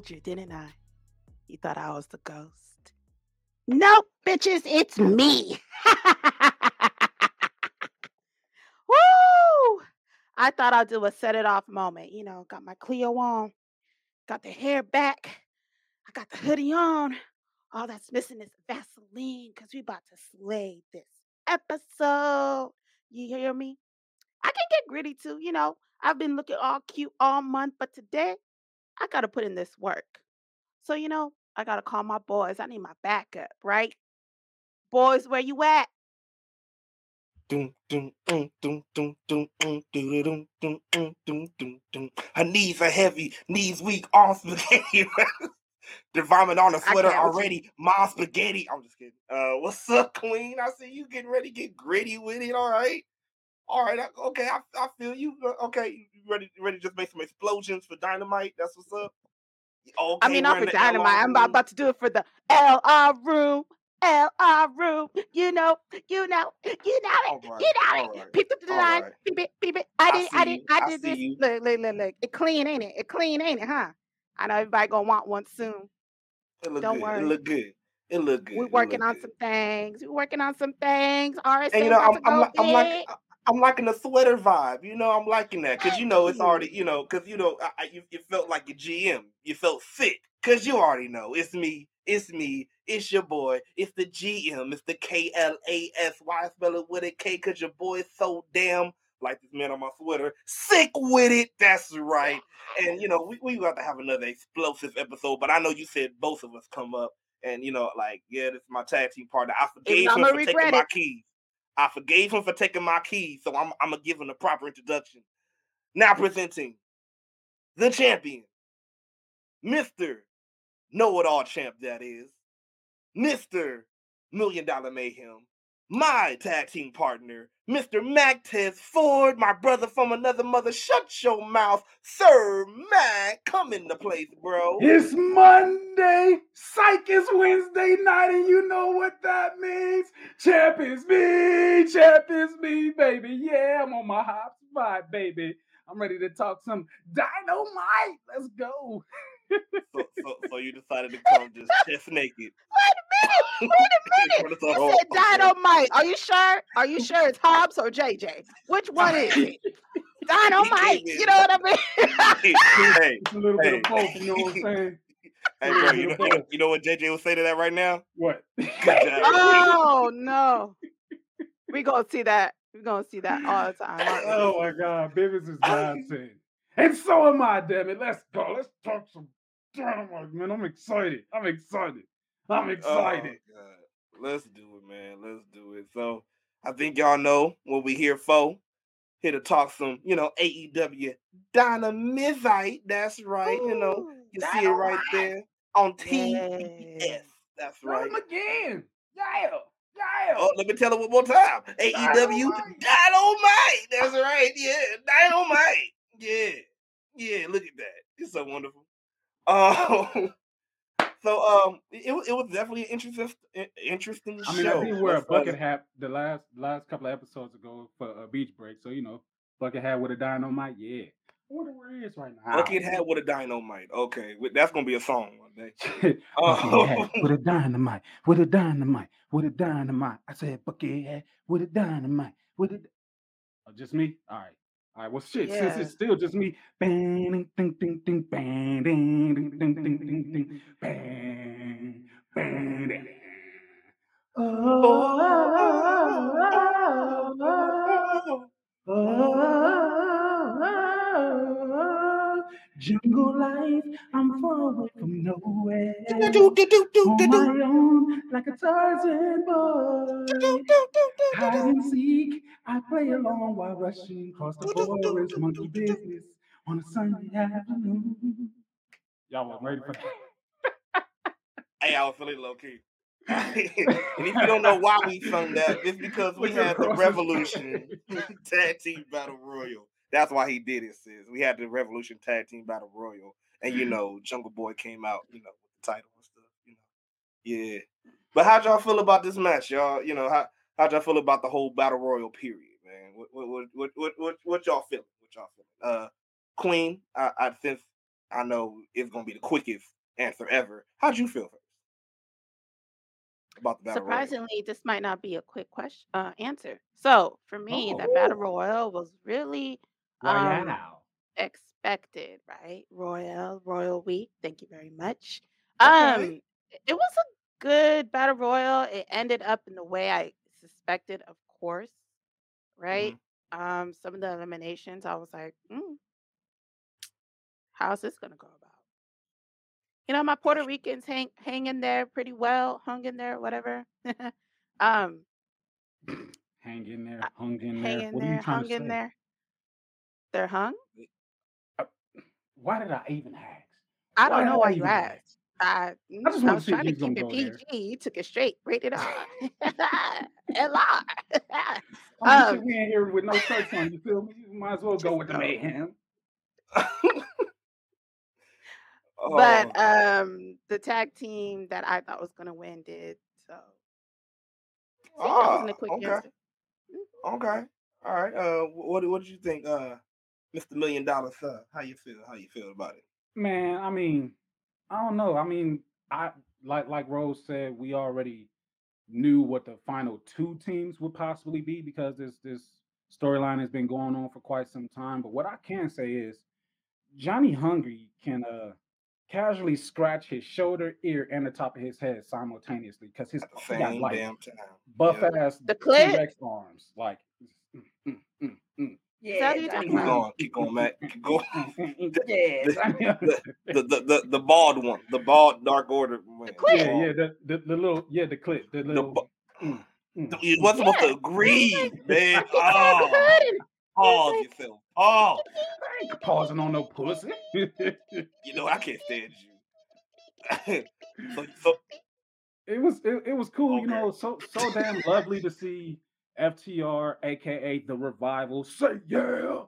told you, didn't I? You thought I was the ghost. Nope, bitches, it's me. Woo! I thought I'd do a set it off moment. You know, got my Cleo on, got the hair back, I got the hoodie on. All that's missing is Vaseline because we about to slay this episode. You hear me? I can get gritty too. You know, I've been looking all cute all month, but today I got to put in this work. So, you know, I got to call my boys. I need my backup, right? Boys, where you at? Her knees are heavy, knees weak, all spaghetti. They're vomiting on the sweater already. Mom spaghetti. I'm just kidding. What's up, Queen? I see you getting ready to get gritty with it. All right. Okay, I feel you. Okay, you ready to just make some explosions for Dynamite? That's what's up. Okay, I mean, not for Dynamite. I'm about to do it for the LR room. You know it. Right. Peep the line. Right. Peep it. I did this. You. Look. It clean, ain't it? Huh? I know everybody gonna want one soon. Don't worry. It look good. We're working on some things. RSA. And you know, I'm liking the sweater vibe. You know, I'm liking that because you know it's already. You know, because you know you felt like your GM. You felt sick because you already know it's me. It's me. It's your boy. It's the GM. It's the KLAS. Why spell it with a K? Because your boy is so damn. Like this man on my sweater, sick with it. That's right. And you know, we got to have another explosive episode. But I know you said both of us come up, and you know, like yeah, this is my tag team partner. I forgave him for taking my keys, so I'm gonna give him a proper introduction. Now presenting the champion, Mr. Know-It-All Champ. That is Mr. $1 Million Mayhem. My tag team partner, Mr. Mac Tez Ford, my brother from another mother. Shut your mouth, Sir Mac. Come into place, bro. It's Monday. Psych is Wednesday night, and you know what that means. Champ is me, baby. Yeah, I'm on my high five, baby. I'm ready to talk some Dynamite. Let's go. So you decided to come just chest naked. Wait a minute. You said Dynamite. Are you sure it's Hobbs or JJ? Which one is it? Dynamite. You know what I mean? Hey, it's a little bit of both, you know what I'm saying? Hey, bro, you know what JJ would say to that right now? What? Oh, no. We're going to see that. We're going to see that all the time. Oh, my God. Bivens is nonsense. And so am I, damn it. Let's go. Let's talk some Dynamite, man. I'm excited. Oh, God. Let's do it, man. Let's do it. So I think y'all know what we here for. Here to talk some, you know, AEW Dynamite. That's right. Ooh, you know, you see it right there on TBS. That's right. Come again. Yeah. Oh, let me tell it one more time. AEW Dynamite. That's right. Yeah, Dynamite. Yeah, look at that. It's so wonderful. So it was definitely an interesting show. I mean, I think we're a bucket hat the last couple of episodes ago for a beach break. So, you know, bucket hat with a Dynamite, yeah. I wonder where it is right now. Bucket hat with a Dynamite. Okay, that's going to be a song one day. Bucket hat with a Dynamite, with a Dynamite. I said bucket hat with a Dynamite, just me? All right, well, shit, yeah. Since it's still just me, bang, ding, ding, ding, bang, ding, ding, ding, ding, ding, ding, bang, bang, ding. Oh, jungle life, I'm far away from nowhere. On my own, like a Tarzan boy. Hide and seek, I play along while rushing across the forest, monkey business on a Sunday afternoon. Y'all weren't ready for that. Hey, I was feeling low key. And if you don't know why we sung that, it's because we had the Revolution Tag Team Battle Royal. That's why he did it, sis. We had the Revolution Tag Team Battle Royal, and you know, Jungle Boy came out, you know, with the title and stuff. You know, yeah. But how'd y'all feel about this match, y'all? You know how? How'd y'all feel about the whole battle royal period, man? What y'all feeling? Queen, I sense I know it's going to be the quickest answer ever. How'd you feel about the battle Surprisingly, royal? This might not be a quick question answer. So for me, that battle royal was really expected, right? Royal Week. Thank you very much. Okay. It was a good battle royal. It ended up in the way I suspected, of course, right? Mm-hmm. Some of the eliminations, I was like, how's this gonna go about? You know, my Puerto Ricans hang in there pretty well, hung in there, whatever. Hang in there, hung in there. Hang in there, hung in there. They're hung? Why did I even ask? I don't know why you asked. I just was trying to keep it PG. You took it straight, rated R. LR. We ain't here with no shirts on, you feel me? You might as well go with the mayhem. But the tag team that I thought was going to win did, so. That wasn't a quick answer. Okay. All right. What did you think, Mr. $1 Million Sub? How you feel about it? Man, I mean, I don't know. I mean, I like Rose said, we already knew what the final two teams would possibly be because this storyline has been going on for quite some time. But what I can say is Johnny Hungry can casually scratch his shoulder, ear, and the top of his head simultaneously because his got like buff ass T-Rex arms. Like, yeah, keep going, Matt. Keep going. The bald one, the bald Dark Order. The clip. Yeah, the little, the clip, the little. You wasn't supposed to agree, man. Pause yourself. Oh, I ain't pausing on no pussy. You know I can't stand you. so it was cool, you know. So damn lovely to see FTR, aka the Revival, say yeah,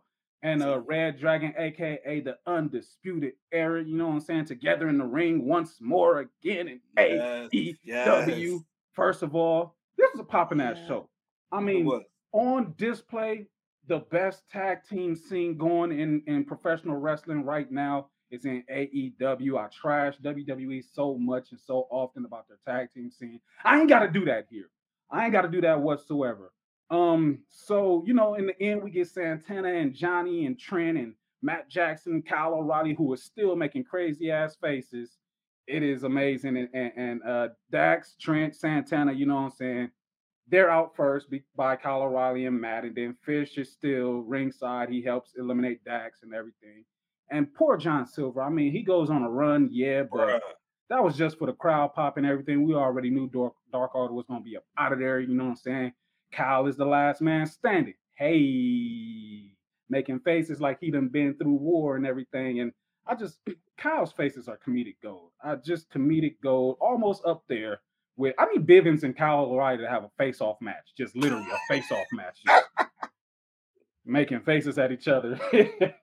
and reDRagon, aka the Undisputed Era. You know what I'm saying? Together in the ring once more again in AEW. Yes. First of all, this was a popping ass show. I mean, on display. The best tag team scene going in professional wrestling right now is in AEW. I trash WWE so much and so often about their tag team scene. I ain't got to do that here. I ain't got to do that whatsoever. So, you know, in the end, we get Santana and Johnny and Trent and Matt Jackson, Kyle O'Reilly, who is still making crazy ass faces. It is amazing. And Dax, Trent, Santana, you know what I'm saying? They're out first by Kyle O'Reilly and Matt, and then Fish is still ringside. He helps eliminate Dax and everything. And poor John Silver, I mean, he goes on a run, but that was just for the crowd pop and everything. We already knew Dark Order was going to be up out of there, you know what I'm saying? Kyle is the last man standing. Hey, making faces like he done been through war and everything. And Kyle's faces are comedic gold. Comedic gold, almost up there. I need Bivens and Kyle O'Reilly to have a face-off match. Just literally a face-off match. Making faces at each other.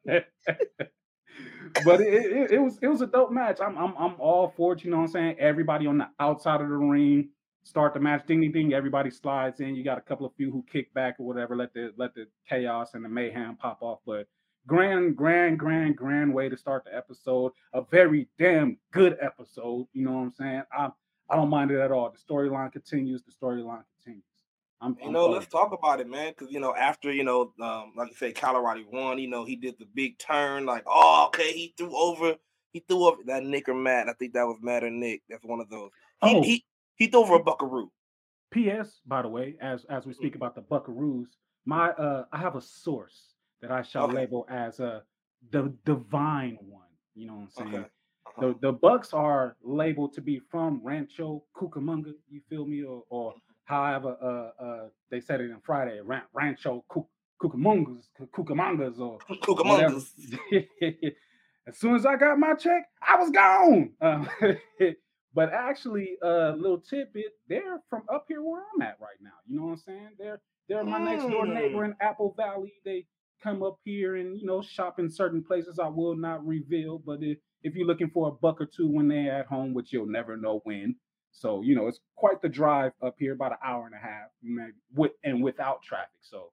But it was a dope match. I'm all for it, you know what I'm saying? Everybody on the outside of the ring, start the match, ding ding ding, everybody slides in. You got a couple of few who kick back or whatever, let the chaos and the mayhem pop off. But grand way to start the episode. A very damn good episode, you know what I'm saying? I don't mind it at all. The storyline continues. Let's talk about it, man. Because, you know, after, you know, like you say, Colorado won, you know, he did the big turn. Like, he threw over. That Nick or Matt. I think that was Matt or Nick. That's one of those. He threw over a buckaroo. P.S., by the way, as we speak about the buckaroos, my I have a source that I shall label as the divine one. You know what I'm saying? Okay. The Bucks are labeled to be from Rancho Cucamonga, you feel me? Or however they said it in Friday, Rancho Cucamongas or Cucamongas. As soon as I got my check, I was gone. But actually, little tidbit, they're from up here where I'm at right now. You know what I'm saying? They're my next door neighbor in Apple Valley. They come up here and, you know, shop in certain places I will not reveal, but if you're looking for a buck or two when they're at home, which you'll never know when. So, you know, it's quite the drive up here, about an hour and a half, maybe, with and without traffic. So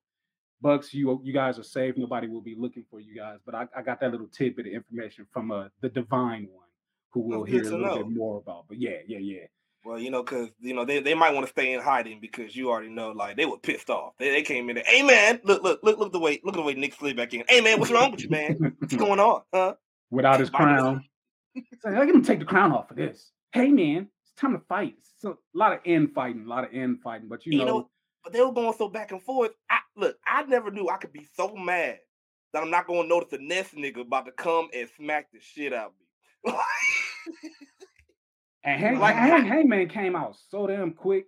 Bucks, you guys are safe. Nobody will be looking for you guys. But I got that little tidbit of information from the Divine One, who we'll hear a little bit more about. But yeah. Well, because, they might want to stay in hiding because you already know, like, they were pissed off. They came in there, hey, man, look at the way Nick slid back in. Hey, man, what's wrong with you, man? What's going on, huh? Without his crown. Like, I can take the crown off of this. Hey, man, it's time to fight. It's a lot of infighting. But, but they were going so back and forth. I never knew I could be so mad that I'm not going to notice the next nigga about to come and smack the shit out of me. And Hangman came out so damn quick,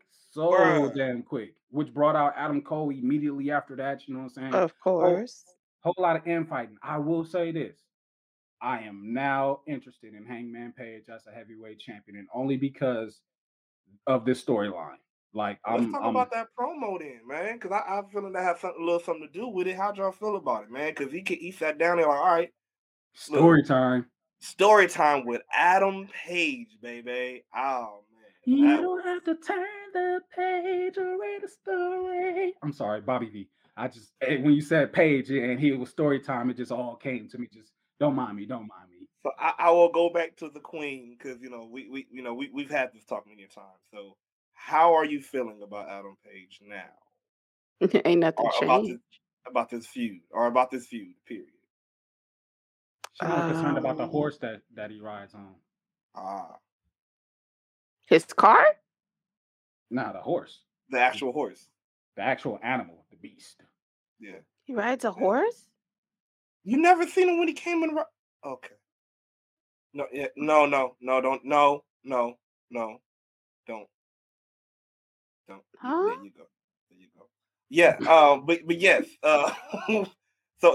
which brought out Adam Cole immediately after that. You know what I'm saying? Of course. Whole lot of infighting. I will say this. I am now interested in Hangman Page as a heavyweight champion, and only because of this storyline. Like, let's talk about that promo then, man, because I'm feeling that has a little something to do with it. How y'all feel about it, man? Because he sat down there like, all right. Story time with Adam Page, baby. Oh, man. You don't have to turn the page or read a story. I'm sorry, Bobby V. When you said Page and he was story time, it just all came to me. Just don't mind me. So I will go back to the Queen because, we've had this talk many times. So how are you feeling about Adam Page now? Ain't nothing changed. About this feud, period. She's not concerned about the horse that he rides on. His car? Nah, the horse. The actual horse. The actual animal, the beast. Yeah. He rides a horse? You never seen him when he came in. Okay. No, yeah, no, don't, no, don't. Don't. Huh? There you go. Yeah, but yes.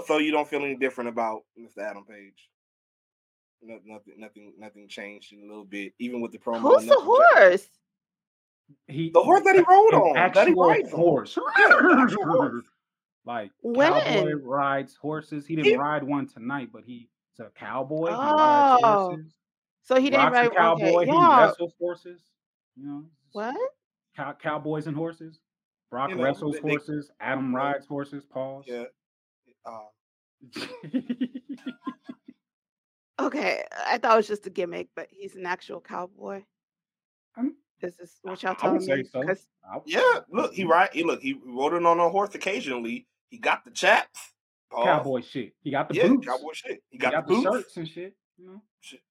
So you don't feel any different about Mr. Adam Page? No, nothing changed in a little bit, even with the promo. Who's the horse? The horse that he rode on. Actual horse. Like, when? Cowboy rides horses. He didn't ride one tonight, but he's a cowboy. Oh. He rides horses. So he didn't ride a cowboy. Okay. Yeah. He wrestles horses. What? Cowboys and horses. Brock wrestles horses. Adam rides horses. Pause. Yeah. Okay, I thought it was just a gimmick, but he's an actual cowboy. This is what y'all telling me. So. Yeah, look, he rode it on a horse occasionally. He got the chaps, cowboy shit. He got the boots, cowboy shit. He got the shirts and shit. Shit.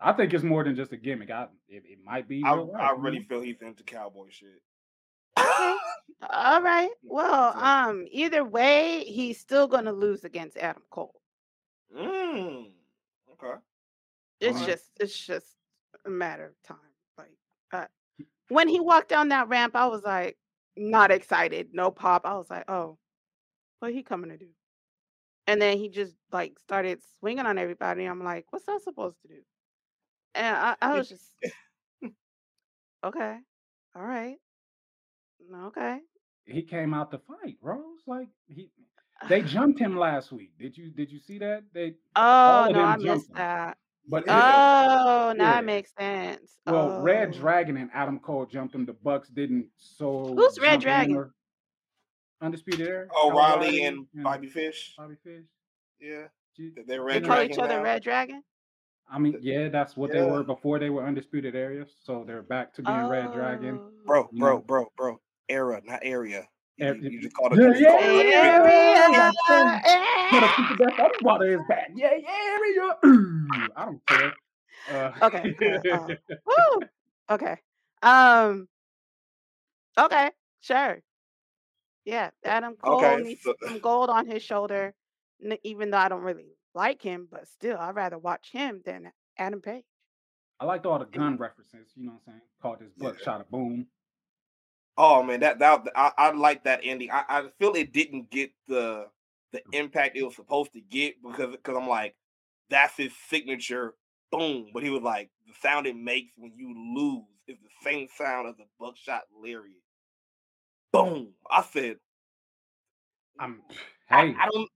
I think it's more than just a gimmick. It might be. I really feel he's into cowboy shit. Okay. All right. Well, either way, he's still going to lose against Adam Cole. Okay. It's just a matter of time. Like when he walked down that ramp, I was like, not excited, no pop. I was like, oh, what he coming to do? And then he just like started swinging on everybody. I'm like, what's that supposed to do? And I was just okay. All right. Okay. He came out to fight, Rose. Like they jumped him last week. Did you see that? I missed that. But now it makes sense. Well, reDRagon and Adam Cole jumped him. The Bucks didn't. So who's reDRagon? Undisputed Era. O'Reilly and Bobby Fish. Yeah. They call each other reDRagon. I mean, yeah, that's what they were before they were Undisputed Era, so they're back to being reDRagon. Bro. Era, not area. You just called it. Yeah, area. Water is back. Yeah, area. I don't care. Okay. Woo. Okay. Okay. Sure. Yeah, Adam Cole needs some gold on his shoulder, even though I don't really like him, but still, I'd rather watch him than Adam Page. I liked all the gun references. You know what I'm saying? Called this buckshot a boom. Oh man, I like that ending. I feel it didn't get the impact it was supposed to get because I'm like, that's his signature boom. But he was like, the sound it makes when you lose is the same sound as the buckshot lariat. Boom. I said, I don't.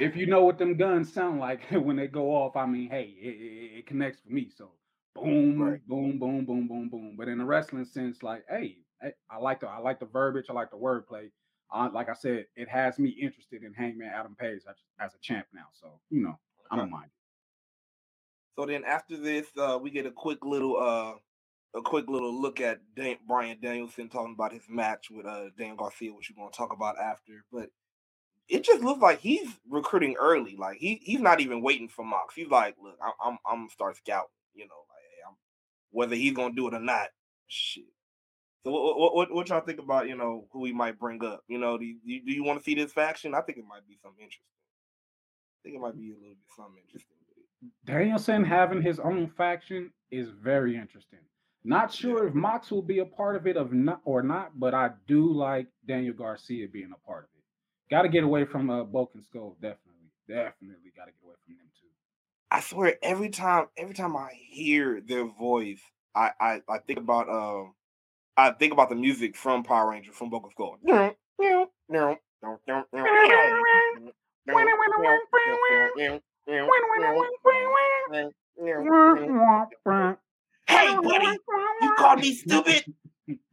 If you know what them guns sound like when they go off, I mean, hey, it connects for me. So, boom, right. Boom, boom, boom, boom, boom. But in a wrestling sense, like, hey, I like the verbiage, I like the wordplay. Like I said, it has me interested in Hangman Adam Page as a champ now. So, you know, I don't mind. So then after this, we get a quick little look at Bryan Danielson talking about his match with Daniel Garcia, which we're going to talk about after. But it just looks like he's recruiting early. Like he's not even waiting for Mox. He's like, look, I'm gonna start scouting. You know, like, hey, whether he's gonna do it or not, shit. So what y'all think about, you know, who he might bring up? You know, do you want to see this faction? I think it might be something interesting. I think it might be a little bit something interesting. Danielson having his own faction is very interesting. Not sure if Mox will be a part of it or not, but I do like Daniel Garcia being a part of it. Got to get away from Bulk and Skull, definitely got to get away from them too. I swear, every time I hear their voice, I think about the music from Power Rangers, from Bulk and Skull. Hey, buddy, you called me stupid?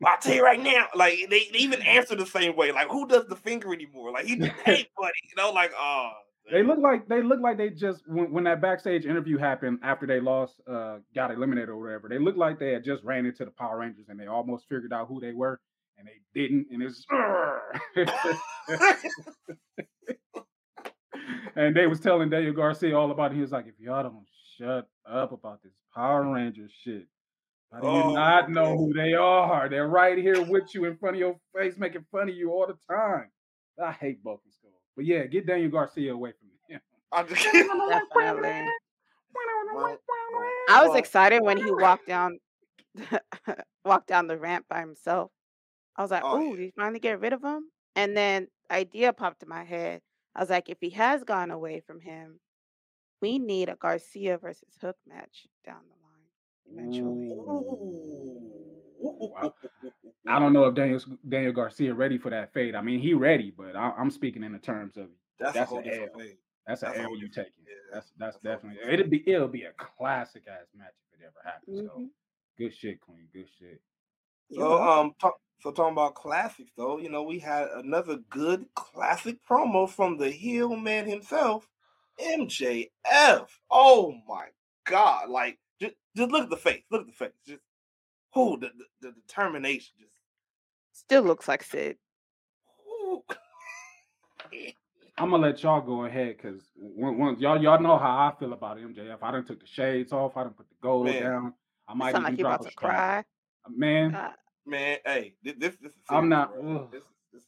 I'll tell you right now, like they even answer the same way. Like, who does the finger anymore? Like, hey, buddy, you know, like, oh. Man. They look like they just when that backstage interview happened after they lost, got eliminated or whatever. They looked like they had just ran into the Power Rangers and they almost figured out who they were, and they didn't. And it's and they was telling Daniel Garcia all about it. He was like, if y'all don't shut up about this Power Rangers shit. I do not know who they are. They're right here with you in front of your face, making fun of you all the time. I hate Bulk and Skull. But yeah, get Daniel Garcia away from me. I'm just kidding. Definitely. I was excited when he walked down the ramp by himself. I was like, oh, did you finally get rid of him? And then idea popped in my head. I was like, if he has gone away from him, we need a Garcia versus Hook match down the eventually. Wow. I don't know if Daniel Garcia ready for that fade. I mean, he ready, but I'm speaking in the terms of that's an L. That's an L you taking. Yeah, that's definitely L. it'll be a classic ass match if it ever happens. Mm-hmm. So good shit, Queen. Good shit. So talking about classics though, you know, we had another good classic promo from the heel man himself, MJF. Oh my God, like. Just look at the face. Just the determination. Just still looks like Sid. I'm gonna let y'all go ahead because y'all know how I feel about MJF. I done took the shades off. I done put the gold down. I might even like drop about a to cry. Man, man, hey, this is I'm not. This is...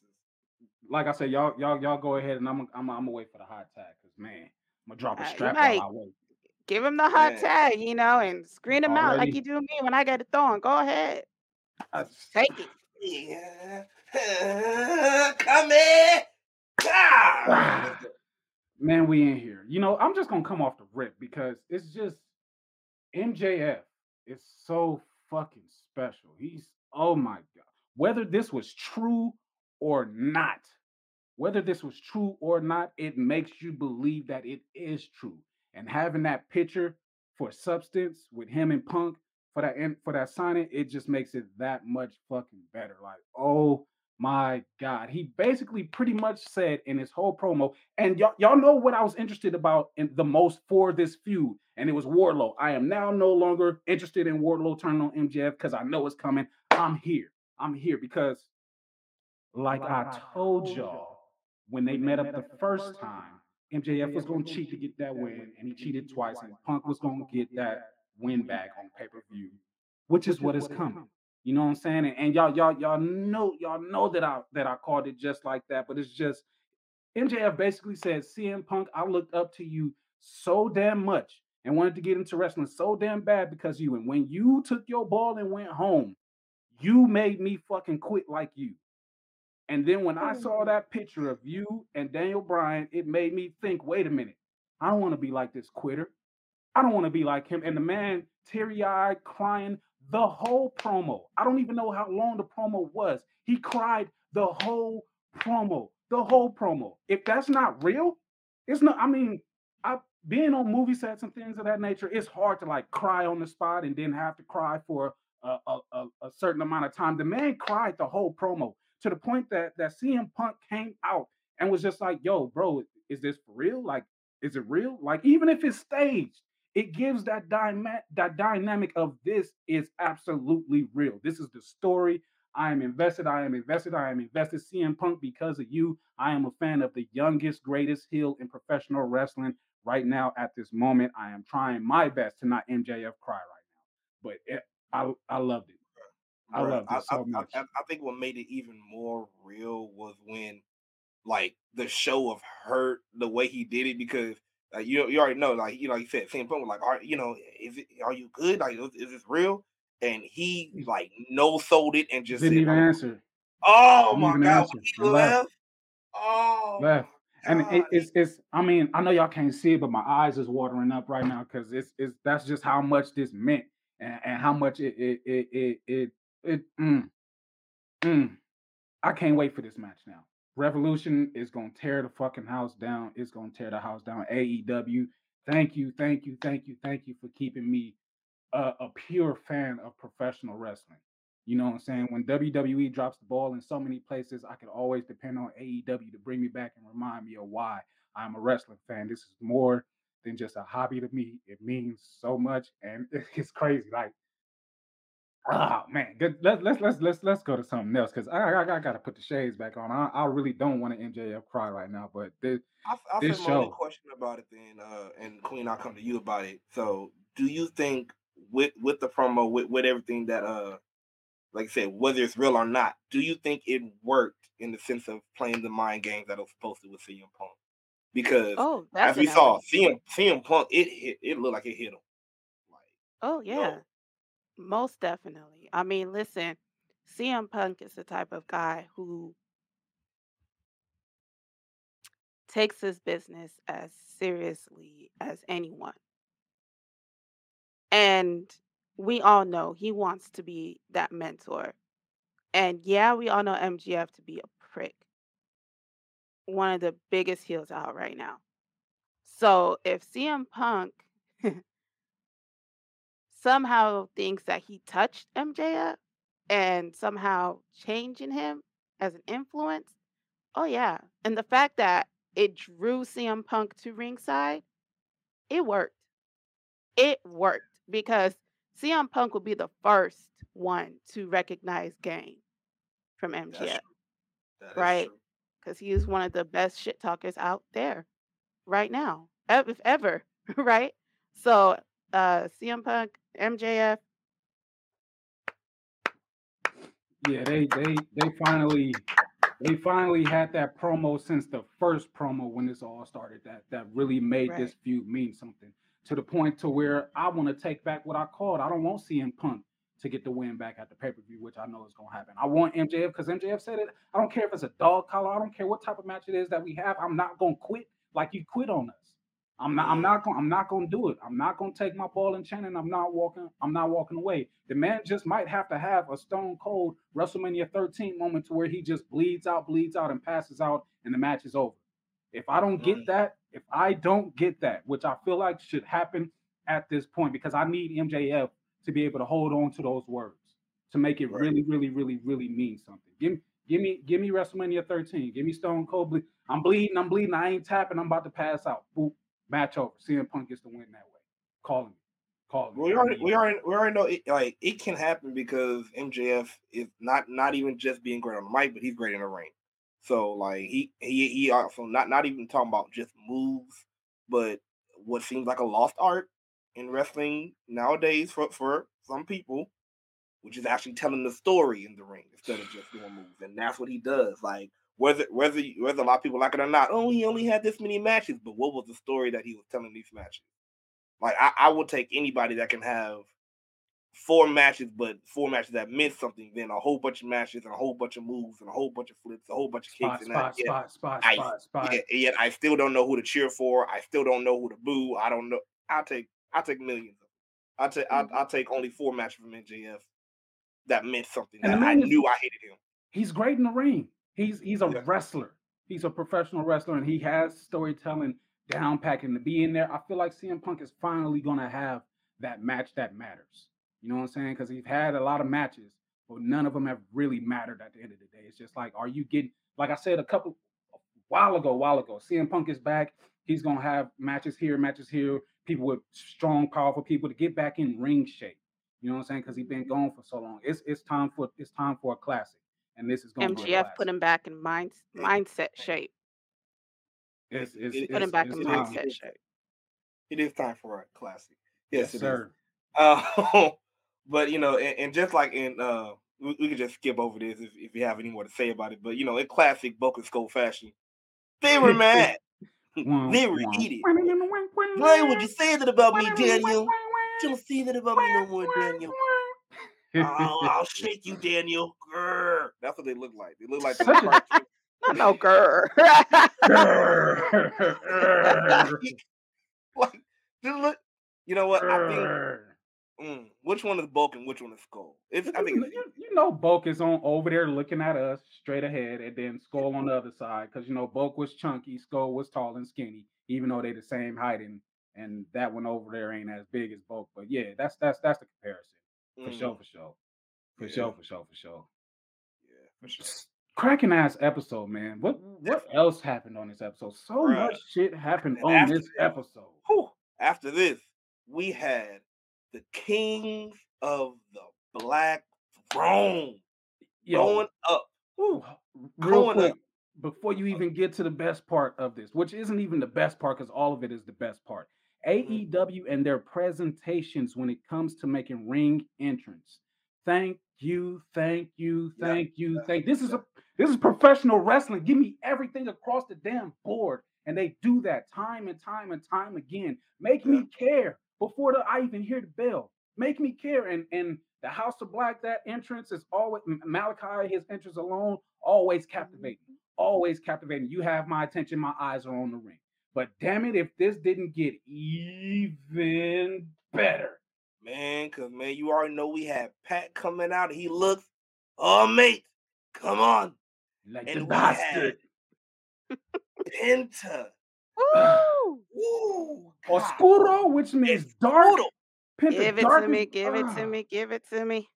Like I said, y'all go ahead and I'm gonna wait for the hot tag because man, I'm gonna drop a strap on my waist. Give him the hot tag, you know, and screen him out like you do me when I got it thrown. Go ahead. Take it. Yeah. Come in. Ah! Man, we in here. You know, I'm just going to come off the rip because it's just MJF is so fucking special. He's, oh my God. Whether this was true or not, it makes you believe that it is true. And having that picture for substance with him and Punk for that signing, it just makes it that much fucking better. Like, oh my God. He basically pretty much said in his whole promo, and y'all know what I was interested about in the most for this feud, and it was Wardlow. I am now no longer interested in Wardlow turning on MJF because I know it's coming. I'm here because like I told y'all when they met up the first time, MJF was going to cheat to get that win, and he cheated twice, and Punk was going to get that win back on pay-per-view, which is what is coming. You know what I'm saying? And y'all know that I called it just like that, but it's just MJF basically said, CM Punk, I looked up to you so damn much and wanted to get into wrestling so damn bad because you, and when you took your ball and went home, you made me fucking quit like you. And then when I saw that picture of you and Daniel Bryan, it made me think, wait a minute, I don't want to be like this quitter. I don't want to be like him. And the man, teary-eyed, crying the whole promo. I don't even know how long the promo was. He cried the whole promo. If that's not real, it's not. I mean, being on movie sets and things of that nature, it's hard to like cry on the spot and then have to cry for a certain amount of time. The man cried the whole promo. to the point that CM Punk came out and was just like, yo, bro, is this for real? Like, is it real? Like, even if it's staged, it gives that dynamic of this is absolutely real. This is the story. I am invested. CM Punk, because of you, I am a fan of the youngest, greatest heel in professional wrestling right now at this moment. I am trying my best to not MJF cry right now. But I loved it. Bro, I loved it so much. I think what made it even more real was when, like, the show of hurt, the way he did it, because you already know, like, you know, you said CM Punk was like, are you good? Like, is this real? And he like no-sold it and just didn't even answer. Oh my God, he left. Oh, left. And it's. I mean, I know y'all can't see it, but my eyes is watering up right now because it's. That's just how much this meant and how much it. I can't wait for this match now. Revolution is gonna tear the fucking house down. It's gonna tear the house down. AEW, thank you for keeping me a pure fan of professional wrestling. You know what I'm saying? When WWE drops the ball in so many places, I can always depend on AEW to bring me back and remind me of why I'm a wrestling fan. This is more than just a hobby to me. It means so much, and it's crazy. Like, oh man, let's go to something else because I gotta put the shades back on. I really don't want an MJF cry right now, but this show. I have a question about it then, and Queen, I'll come to you about it. So, do you think with the promo, with everything that like I said, whether it's real or not, do you think it worked in the sense of playing the mind games that it was supposed to with CM Punk? Because as we saw, CM Punk, it looked like it hit him. Like, oh yeah. No. Most definitely. I mean, listen, CM Punk is the type of guy who takes his business as seriously as anyone. And we all know he wants to be that mentor. And yeah, we all know MJF to be a prick. One of the biggest heels out right now. So if CM Punk somehow thinks that he touched MJF and somehow changing him as an influence. Oh, yeah. And the fact that it drew CM Punk to ringside, it worked. It worked because CM Punk will be the first one to recognize game from MJF, right? Because he is one of the best shit talkers out there right now, if ever, right? So CM Punk, MJF. Yeah, they finally had that promo since the first promo when this all started that really made this feud mean something, to the point to where I want to take back what I called. I don't want CM Punk to get the win back at the pay-per-view, which I know is going to happen. I want MJF because MJF said it. I don't care if it's a dog collar. I don't care what type of match it is that we have. I'm not going to quit like you quit on us. I'm not gonna do it. I'm not gonna take my ball and chain, and I'm not walking away. The man just might have to have a Stone Cold WrestleMania 13 moment to where he just bleeds out, and passes out, and the match is over. If I don't get that, which I feel like should happen at this point, because I need MJF to be able to hold on to those words to make it really, really, really, really mean something. Give me WrestleMania 13. Give me Stone Cold. I'm bleeding. I ain't tapping. I'm about to pass out. Boop. Match over. CM Punk gets the win that way. Call him. We already know it. Like, it can happen because MJF is not even just being great on the mic, but he's great in the ring. So like he also not even talking about just moves, but what seems like a lost art in wrestling nowadays for some people, which is actually telling the story in the ring instead of just doing moves, and that's what he does. Like. Whether a lot of people like it or not, he only had this many matches, but what was the story that he was telling these matches? Like, I will take anybody that can have 4 matches, but 4 matches that meant something, then a whole bunch of matches and a whole bunch of moves and a whole bunch of flips, a whole bunch of kicks. Yet I still don't know who to cheer for. I still don't know who to boo. I don't know. I'll take millions of them. I'll take only 4 matches from MJF that meant something, and that I knew I hated him. He's great in the ring. He's a wrestler. He's a professional wrestler, and he has storytelling down pack. And to be in there, I feel like CM Punk is finally going to have that match that matters. You know what I'm saying? Because he's had a lot of matches, none of them have really mattered at the end of the day. It's just like, are you getting, like I said a while ago, CM Punk is back. He's going to have matches here, people with strong, powerful people to get back in ring shape. You know what I'm saying? Because he's been gone for so long. It's time for a classic. And this is going to be a classic. MJF put him back in mindset shape. It is time for a classic. Yes, sir. But, you know, and just like in, we can just skip over this if you have any more to say about it. But, you know, in classic Bulk and Skull fashion, they were mad. They were heated. Why would you say that about me, Daniel? Don't say that about me no more, Daniel. I'll shake you, Daniel. Grr. That's what they look like. They look like they cartoons. No, grr. Like, just look. You know what? I think which one is Bulk and which one is Skull? I think Bulk is on over there looking at us straight ahead, and then Skull on the other side, because you know Bulk was chunky, Skull was tall and skinny, even though they're the same height, and that one over there ain't as big as Bulk. But yeah, that's the comparison. For sure. Cracking ass episode, man. What else happened on this episode? So much shit happened on this episode. After this, we had the Kings of the Black Throne going up. Real quick, before you even get to the best part of this, which isn't even the best part because all of it is the best part. AEW and their presentations when it comes to making ring entrance. Thank you. This is professional wrestling. Give me everything across the damn board. And they do that time and time again. Make me care before I even hear the bell. Make me care. And the House of Black, that entrance is always, Malakai, his entrance alone, always captivating. You have my attention. My eyes are on the ring. But damn it, if this didn't get even better. Man, because you already know we had Pat coming out. He looks, oh, mate, come on. Like and the bastard. Penta. Woo! Oscuro, which means dark. Give it to me.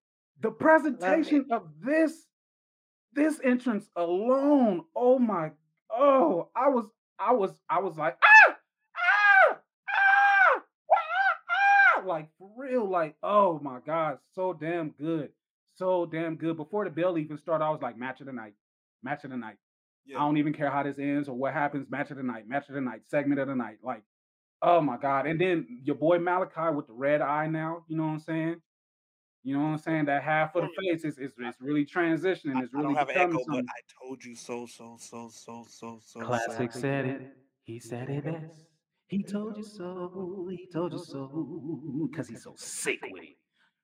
The presentation of this entrance alone. Oh my! Oh, I was like like for real, like oh my god, so damn good. Before the bell even started, I was like, match of the night. Yeah. I don't even care how this ends or what happens. Match of the night, segment of the night. Like, oh my god! And then your boy Malakai with the red eye now. You know what I'm saying? That half of the face is really transitioning. It's really becoming something. I told you so. Classic said it. He said it best. He told you so. Because he's so sick with it.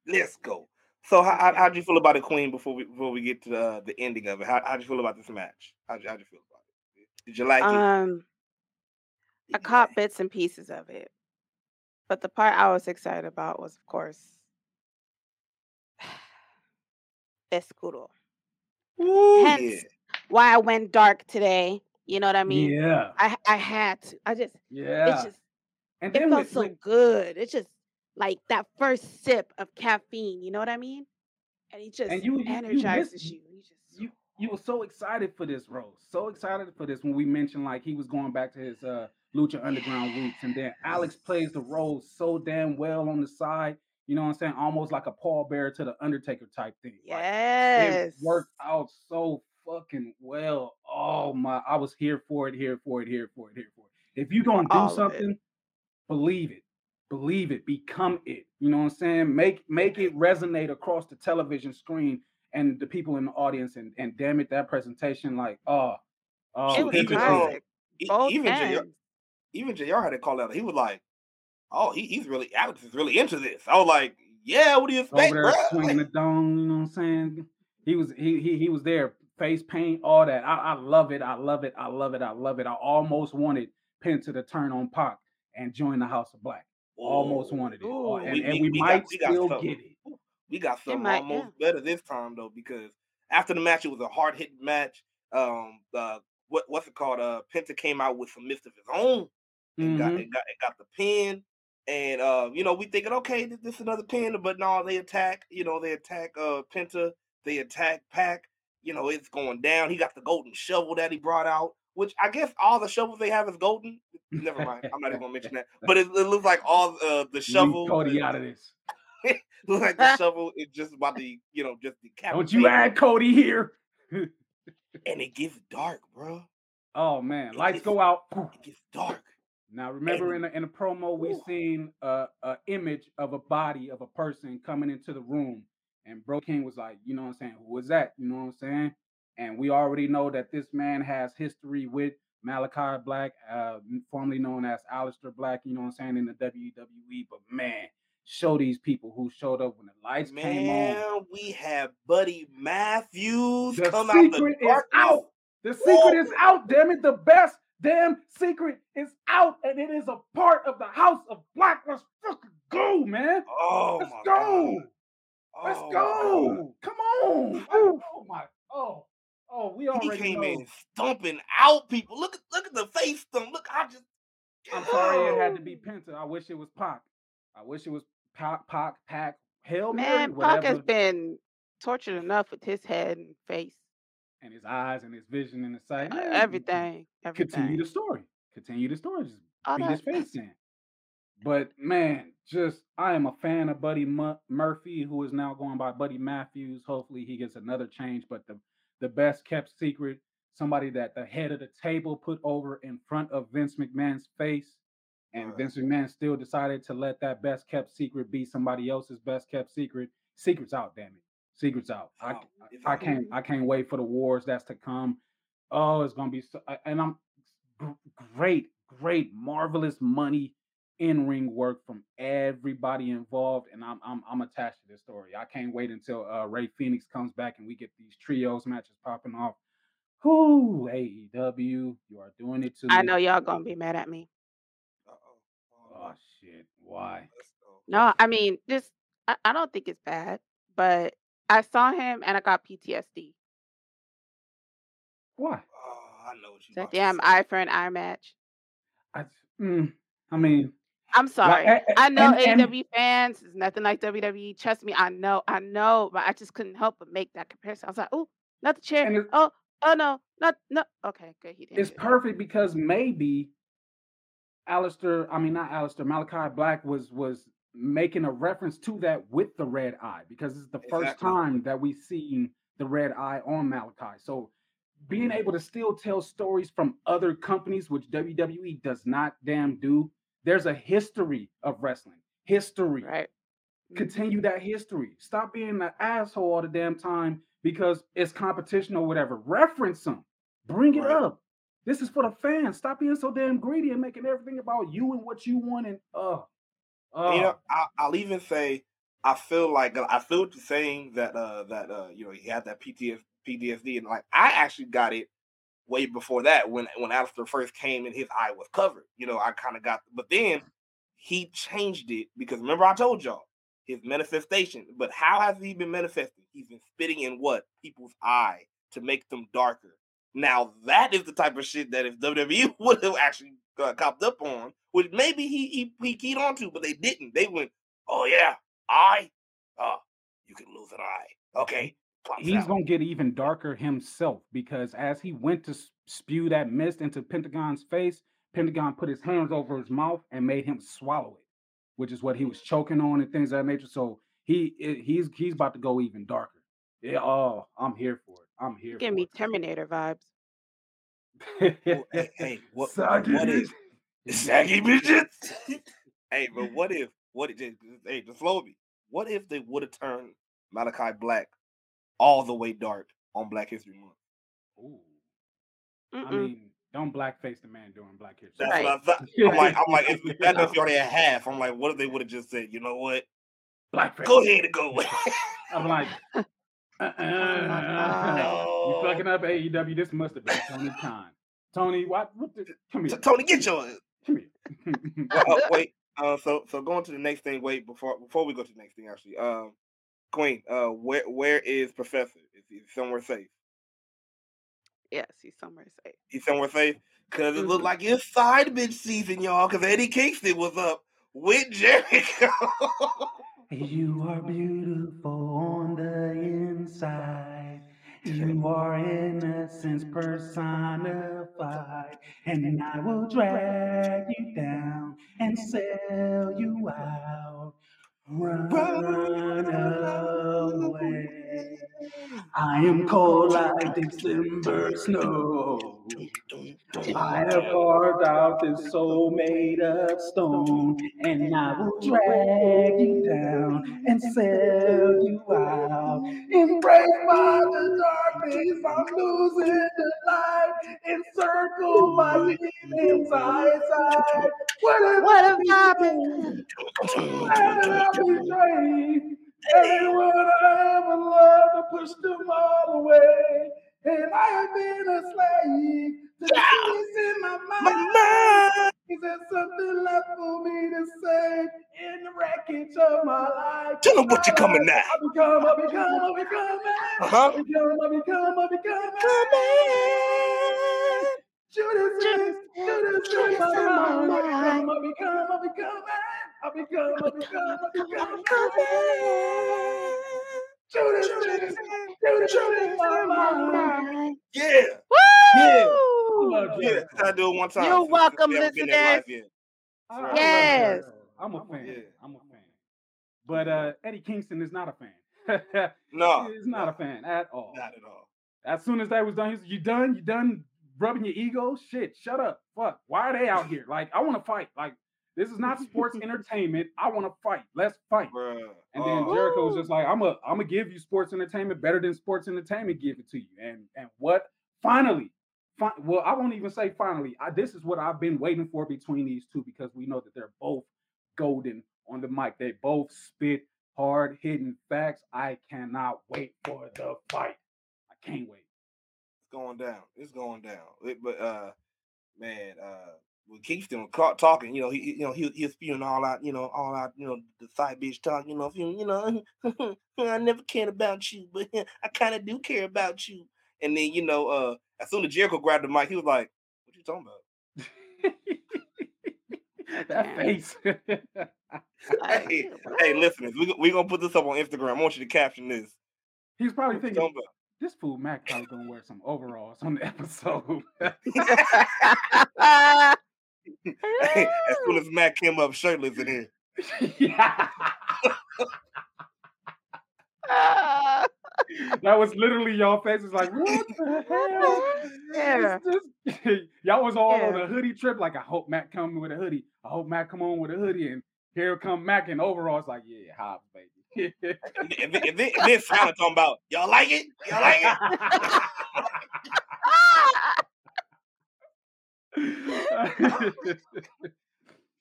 Let's go. So how do you feel about it, Queen? Before we get to the ending of it, how do you feel about this match? How do you feel about it? Did you like it? I caught bits and pieces of it, but the part I was excited about was, of course, Escudo. Hence why I went dark today. You know what I mean? Yeah. I had to. It felt so good. It's just. Like that first sip of caffeine, you know what I mean? And it just energizes you. You were so excited for this, Rose. So excited for this when we mentioned like he was going back to his Lucha Underground roots. And then Alex plays the role so damn well on the side. You know what I'm saying? Almost like a pallbearer to the Undertaker type thing. Yes. Like, it worked out so fucking well. Oh my, I was here for it. If you're going to do something, believe it, become it. You know what I'm saying? Make it resonate across the television screen and the people in the audience. And damn it, that presentation, like, even JR had to call out. He was like, Alex is really into this. I was like, yeah, what do you expect, bro? Swinging the dome, you know what I'm saying? He was there, face paint, all that. I love it. I almost wanted Penta to turn on Pac and join the House of Black. Almost wanted it. Ooh, we might still get it. We got something better this time though, because after the match, it was a hard hitting match. What's it called? Penta came out with some mist of his own and got the pin. And we thinking, okay, this is another pin, but no, they attack Penta. the Attack Pack. You know, it's going down. He got the golden shovel that he brought out, which I guess all the shovels they have is golden. Never mind. I'm not even going to mention that. But it looks like all the shovel. Cody out of this. It looks like the shovel is just about to, you know, just decapitate. Don't you add Cody here. And it gets dark, bro. Oh, man. Lights go out. It gets dark. Now, remember in the promo, we've seen an image of a body of a person coming into the room. And Bro King was like, you know what I'm saying? Who was that? You know what I'm saying? And we already know that this man has history with Malakai Black, formerly known as Aleister Black, you know what I'm saying, in the WWE. But, man, show these people who showed up when the lights came on. Man, we have Buddy Matthews come out. The secret is out. The secret is out, damn it. The best damn secret is out, and it is a part of the House of Black. Let's fucking go, man. Oh, let's go. God. Let's go! Come on! Oh my! Oh! We already in stomping out people. Look at the face stomp. Look, I'm sorry, it had to be Penta. I wish it was Pac. I wish it was Pac. Hell, man, Pac has been tortured enough with his head and face, and his eyes and his vision and his sight. Everything. Continue the story. Just beat his face in. But, man, I am a fan of Buddy Murphy, who is now going by Buddy Matthews. Hopefully he gets another change. But the best kept secret, somebody that the head of the table put over in front of Vince McMahon's face. And Vince McMahon still decided to let that best kept secret be somebody else's best kept secret. Secret's out, damn it. Secret's out. I can't wait for the wars that's to come. Oh, it's going to be great, marvelous money. In-ring work from everybody involved, and I'm attached to this story. I can't wait until Ray Phoenix comes back and we get these trios matches popping off. Whoo, AEW, you are doing it to me. I know y'all gonna be mad at me. Oh shit, why? No, I mean, I don't think it's bad, but I saw him and I got PTSD. Why? Oh, I know what you. Damn, eye for an eye match. I mean. I'm sorry. Like, I know AEW fans is nothing like WWE. Trust me, I know, but I just couldn't help but make that comparison. I was like, "Oh, not the chair. Oh no, no. Okay, good. He didn't. It's perfect because maybe Malakai Black was making a reference to that with the red eye, because it's the first time that we've seen the red eye on Malakai. So being able to still tell stories from other companies, which WWE does not damn do. There's a history of wrestling. History. Right. Continue that history. Stop being an asshole all the damn time because it's competition or whatever. Reference them. Bring it up. This is for the fans. Stop being so damn greedy and making everything about you and what you want. And you know, I'll even say I feel the saying that you know, he had that PTSD, and like I actually got it. Way before that, when Aleister first came and his eye was covered, you know, I kind of got, but then he changed it because remember I told y'all his manifestation. But how has he been manifesting? He's been spitting in what people's eye to make them darker. Now that is the type of shit that if WWE would have actually copped up on, which maybe he keyed onto, but they didn't. They went, oh yeah, you can lose an eye, okay. He's going to get even darker himself, because as he went to spew that mist into Pentagon's face, Pentagon put his hands over his mouth and made him swallow it, which is what he was choking on and things of that nature. So he's about to go even darker. Yeah, oh, I'm here for it. I'm here. Give me Terminator vibes. hey, what is saggy bitches? Hey, but what if hey, just slow me. What if they would have turned Malakai Black all the way dark on Black History Month? Ooh. I mean, don't blackface the man during Black History. That's right. What I thought. I'm like, if that does already a half. I'm like, what if they would have just said, you know what? Blackface. Go ahead and go away. I'm like, no. You fucking up AEW. This must have been Tony's time. Tony, come here. Tony, get yours. Come here. Wait. So going to the next thing. Wait, before we go to the next thing, actually. Queen, where is Professor? Is he somewhere safe? Yes, he's somewhere safe. He's somewhere safe? Because it looked like it's side bitch season, y'all, because Eddie Kingston was up with Jericho. You are beautiful on the inside. You are innocence personified. And I will drag you down and sell you out. Run away. I am cold like December snow. I have carved out this soul made of stone, and I will drag you down and sell you out. Embraced by the darkness, I'm losing the light. Encircled by demons, I sigh. What have happened? I everyone I ever loved, I pushed them all away. And I have been a slave to the peace in my mind. Is there something left for me to say in the wreckage of my life? Tell them what you're coming now. I become. Judas, yeah. Woo! Yeah, I do it one time. You're welcome, listeners. Yes. I'm a fan. But Eddie Kingston is not a fan. No. He's not a fan at all. Not at all. As soon as that was done, he said, You done? Rubbing your ego, shit, shut up, fuck, why are they out here? Like, I want to fight. Like, this is not sports entertainment. I want to fight. Let's fight. Bruh. And then Jericho was just like, I'm gonna give you sports entertainment better than sports entertainment give it to you. And what? Well, I won't even say finally. This is what I've been waiting for between these two, because we know that they're both golden on the mic. They both spit hard-hitting facts. I cannot wait for the fight. I can't wait. It's going down. But when Kingston was talking, he was spewing all out, the side bitch talk, I never cared about you, but I kind of do care about you. And then, as soon as Jericho grabbed the mic, he was like, "What you talking about?" That face. hey, listeners, we gonna put this up on Instagram. I want you to caption this. He's probably thinking, this fool Mac probably gonna wear some overalls on the episode. Hey, as soon as Mac came up shirtless in here. Yeah. That was literally y'all faces like, what the hell? Yeah. Y'all was all on a hoodie trip, like, I hope Mac come on with a hoodie, and here come Mac in overalls like, yeah, hop, baby. and then Santa talking about, y'all like it? Y'all like it?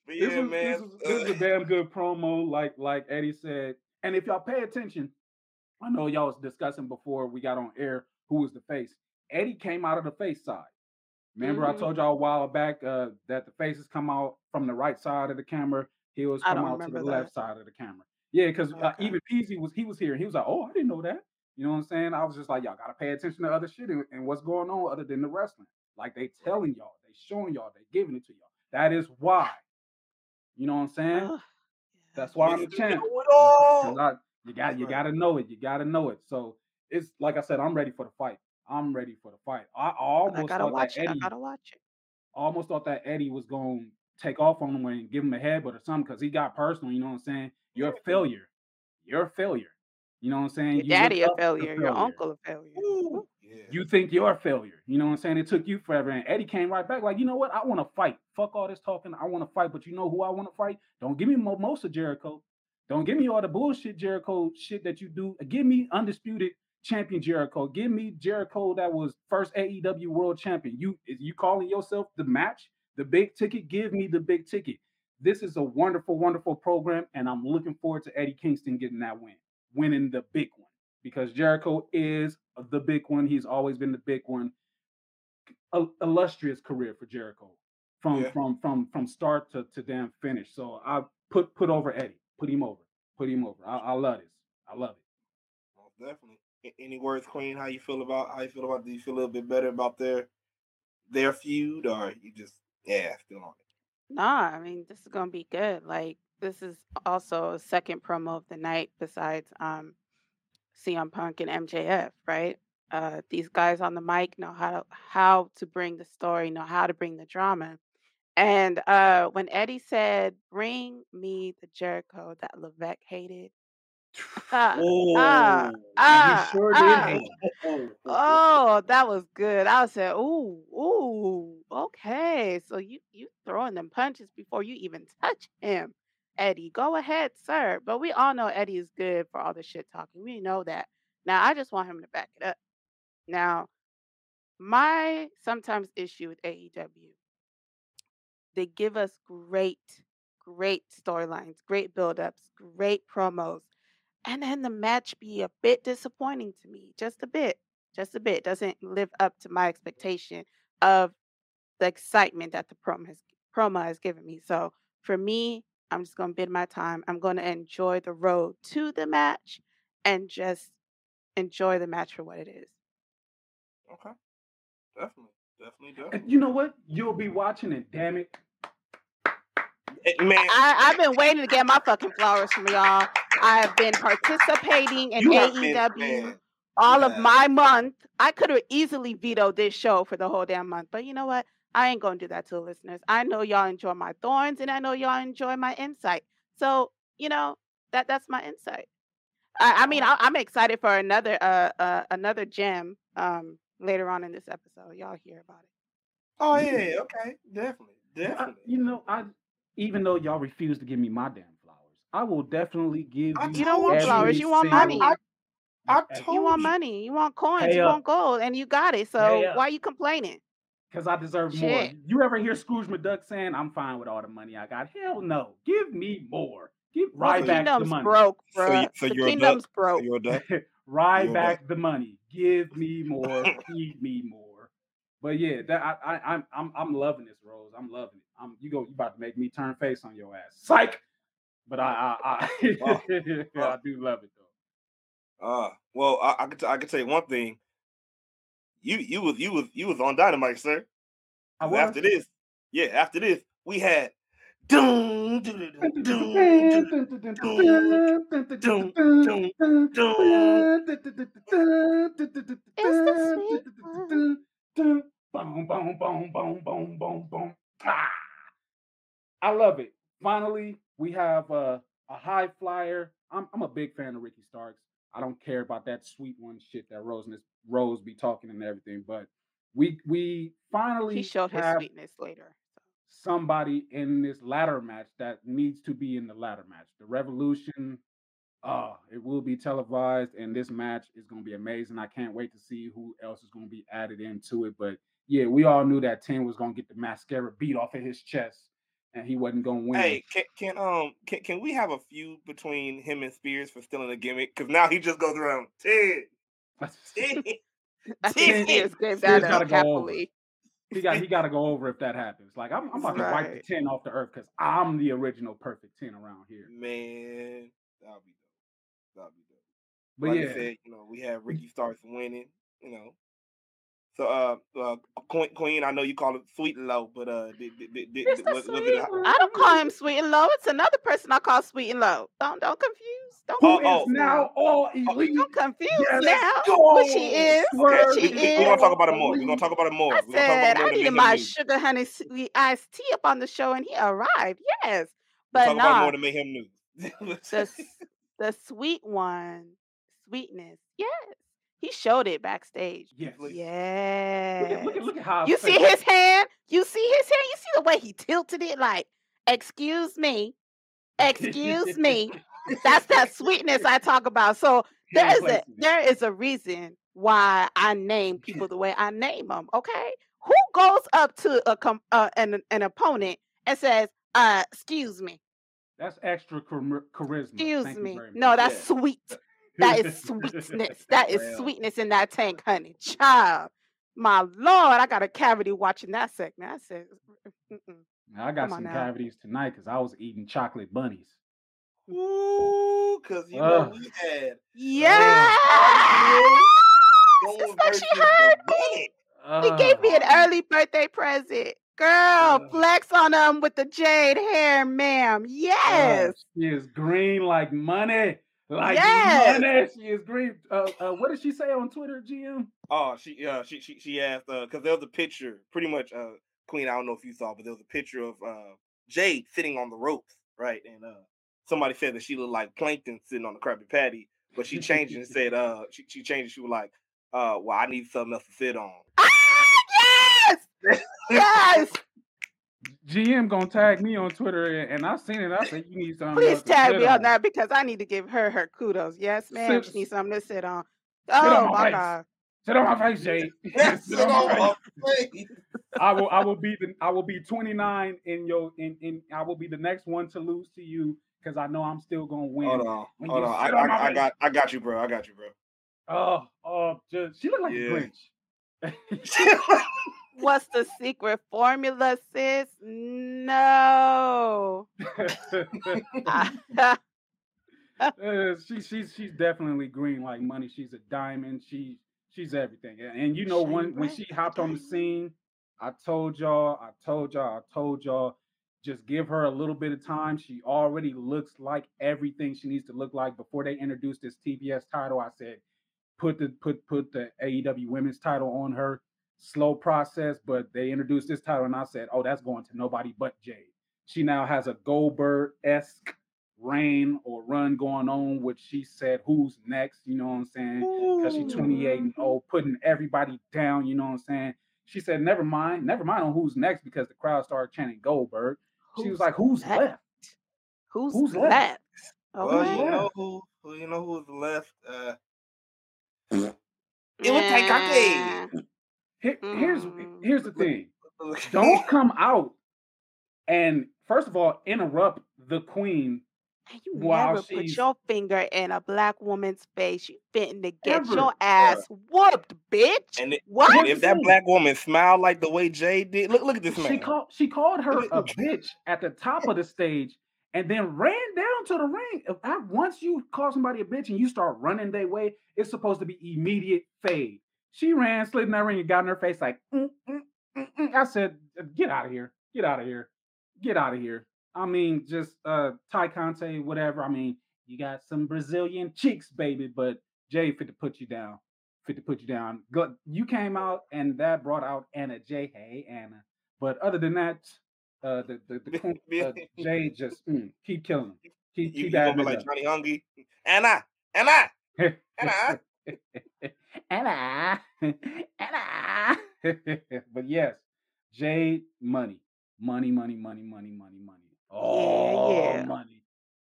But yeah, this is a damn good promo, like Eddie said. And if y'all pay attention, I know y'all was discussing before we got on air who was the face. Eddie came out of the face side. Remember, I told y'all a while back that the faces come out from the right side of the camera. Heels come out to the left side of the camera. Yeah, because even Peasy was here, and he was like, "Oh, I didn't know that." You know what I'm saying? I was just like, "Y'all gotta pay attention to other shit and what's going on other than the wrestling." Like, they telling y'all, they showing y'all, they giving it to y'all. That is why. You know what I'm saying? That's why I'm the champ. You gotta know it. You gotta know it. So it's like I said, I'm ready for the fight. I almost thought that Eddie was gonna take off on him and give him a headbutt or something, because he got personal. You know what I'm saying? You're a failure. You know what I'm saying? Your daddy a failure. Your uncle a failure. Ooh, yeah. You think you're a failure. You know what I'm saying? It took you forever. And Eddie came right back like, you know what? I want to fight. Fuck all this talking. I want to fight. But you know who I want to fight? Don't give me most of Jericho. Don't give me all the bullshit Jericho shit that you do. Give me undisputed champion Jericho. Give me Jericho that was first AEW world champion. You calling yourself the match? The big ticket? Give me the big ticket. This is a wonderful, wonderful program, and I'm looking forward to Eddie Kingston getting that win, winning the big one, because Jericho is the big one. He's always been the big one. Illustrious career for Jericho from start to damn finish. So I put over Eddie, put him over. I love this. I love it. Well, definitely. Any words, Queen? How you feel about? Do you feel a little bit better about their feud, or you just still on it? Nah, I mean, this is gonna be good. Like, this is also a second promo of the night besides CM Punk and MJF, right? These guys on the mic know how to bring the story, know how to bring the drama. And when Eddie said, "Bring me the Jericho that Levesque hated," that was good. I said, "Ooh, okay." So you throwing them punches before you even touch him, Eddie. Go ahead, sir. But we all know Eddie is good for all the shit talking. We know that. Now I just want him to back it up. Now, my sometimes issue with AEW. They give us great storylines, great buildups, great promos. And then the match be a bit disappointing to me, just a bit. Doesn't live up to my expectation of the excitement that the promo has given me. So for me, I'm just going to bid my time. I'm going to enjoy the road to the match and just enjoy the match for what it is. Okay. Definitely. And you know what? You'll be watching it, damn it. Man. I've been waiting to get my fucking flowers from y'all. I have been participating in AEW of my month. I could have easily vetoed this show for the whole damn month. But you know what? I ain't going to do that to the listeners. I know y'all enjoy my thorns, and I know y'all enjoy my insight. So, you know, that's my insight. I'm excited for another gem. Later on in this episode, y'all hear about it. Oh yeah, okay, definitely. I even though y'all refuse to give me my damn flowers, I will definitely give you. You don't want flowers, you want money. You want money, you want coins, you want gold, and you got it. So why are you complaining? Because I deserve more. You ever hear Scrooge McDuck saying, "I'm fine with all the money I got"? Hell no, give me more. Give back the money. Broke, bro. So the kingdom's broke. So ride back the money. Give me more. Feed me more. But yeah, I'm loving this, Rose. I'm loving it. You about to make me turn face on your ass, psych. But I do love it though. I could tell you one thing. You was on Dynamite, sir. I was. After this, we had. I love it. Finally, we have a high flyer. I'm a big fan of Ricky Starks. I don't care about that sweet one shit that Rose be talking and everything, but we finally he showed his sweetness later. Somebody in this ladder match that needs to be in the ladder match. The Revolution, it will be televised, and this match is going to be amazing. I can't wait to see who else is going to be added into it. But yeah, we all knew that Ten was going to get the mascara beat off of his chest, and he wasn't going to win. Hey, can we have a feud between him and Spears for stealing a gimmick? Because now he just goes around Ten. Spears gave that up happily. He got to go over if that happens. Like I'm about to wipe the 10 off the earth because I'm the original perfect 10 around here. Man, that'll be dope. But like I said, we have Ricky Starks winning. So Queen, I know you call it Sweet and Low, but I don't call him Sweet and Low. It's another person I call Sweet and Low. Don't confuse. Don't confuse now. Who she is? We're gonna talk about it more. I said I needed my sugar honey sweet iced tea up on the show, and he arrived. Yes, but we'll talk about more to make him new. The sweet one, sweetness. Yes. He showed it backstage. Yes. Look at how you see his hand. You see the way he tilted it. Like, excuse me. That's that sweetness I talk about. So there is a reason why I name people the way I name them. Okay, who goes up to an opponent and says, "Excuse me"? That's extra charisma. Excuse me. No, that's sweet. That is sweetness. That is sweetness in that tank, honey. Child, my Lord, I got a cavity watching that segment. I said, I got some cavities tonight because I was eating chocolate bunnies. Ooh, because we had. Yeah! It's like she heard me. He gave me an early birthday present. Girl, flex on them with the jade hair, ma'am. Yes. She is green like money. Like money. She is green. What did she say on Twitter, GM? Oh, she asked, because there was a picture, pretty much, Queen, I don't know if you saw, but there was a picture of Jade sitting on the ropes, right? And somebody said that she looked like Plankton sitting on the Krabby Patty, but she changed it and said, she changed it. She was like, well, I need something else to sit on. Yes. GM gonna tag me on Twitter, and I've seen it. I said, you need something. Please tag me on that, because I need to give her her kudos. Yes, ma'am. She needs something to sit on. Oh my God. Sit on my face, Jade. Sit on my face. I will be 29 in I will be the next one to lose to you, because I know I'm still gonna win. Hold on. I got you, bro. She looked like a Grinch. What's the secret formula, sis? No. She's definitely green like money. She's a diamond. She's everything. And you know, when she hopped on the scene, I told y'all, just give her a little bit of time. She already looks like everything she needs to look like. Before they introduced this TBS title, I said, put the AEW women's title on her. Slow process, but they introduced this title, and I said, oh, that's going to nobody but Jade. She now has a Goldberg-esque reign or run going on, which she said, who's next? You know what I'm saying? Because she's 28-0, putting everybody down, you know what I'm saying? She said, never mind on who's next, because the crowd started chanting Goldberg. She was like, who's left? Who's left? Well, you know who's left? It would take a day. Here's the thing. Don't come out and, first of all, interrupt the queen. You never put your finger in a black woman's face. You fitting to get your ass whooped, bitch. And if that black woman smiled like the way Jade did, look at this man. She called her a bitch at the top of the stage and then ran down to the ring. Once you call somebody a bitch and you start running their way, it's supposed to be immediate fade. She ran, slid in that ring, and got in her face like, I said, get out of here. I mean, just Ty Conte, whatever. I mean, you got some Brazilian cheeks, baby, but Jay fit to put you down. You came out, and that brought out Anna Jay. Hey, Anna. But other than that, the Jay just keep killing him. Keep that like Johnny Hungry. Anna. Anna. But yes, Jade, money. Oh, yeah. Money.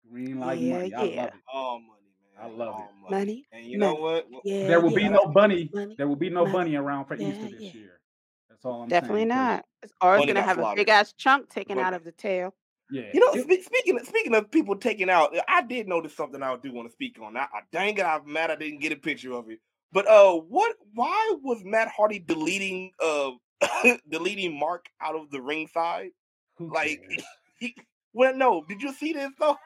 Green like money. I love it. Oh, money, man. I love it. Money. And you know what? Yeah, there will be no bunny around for Easter this year. That's all I'm saying. Definitely not. Or it's going to have a big ass chunk taken out of the tail. Yeah. You know, speaking of people taking out, I did notice something I do want to speak on. Dang it, I'm mad I didn't get a picture of it. But why was Matt Hardy deleting Mark out of the ringside? Like, did you see this though?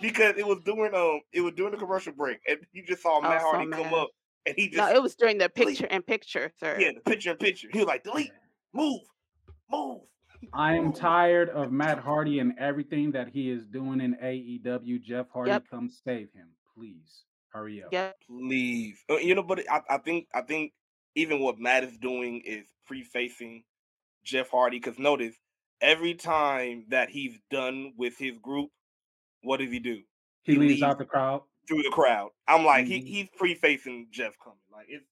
Because it was during the commercial break, and you just saw Matt Hardy come up, and he just it was during the picture-in-picture, sir. Yeah, the picture-in-picture. He was like, delete, move. I am tired of Matt Hardy and everything that he is doing in AEW. Jeff Hardy, come save him, please. Hurry up. Yep. Please. You know, but I think even what Matt is doing is prefacing Jeff Hardy, because notice, every time that he's done with his group, what does he do? He leaves out the crowd. Through the crowd. I'm like, he's prefacing Jeff coming. Like, it's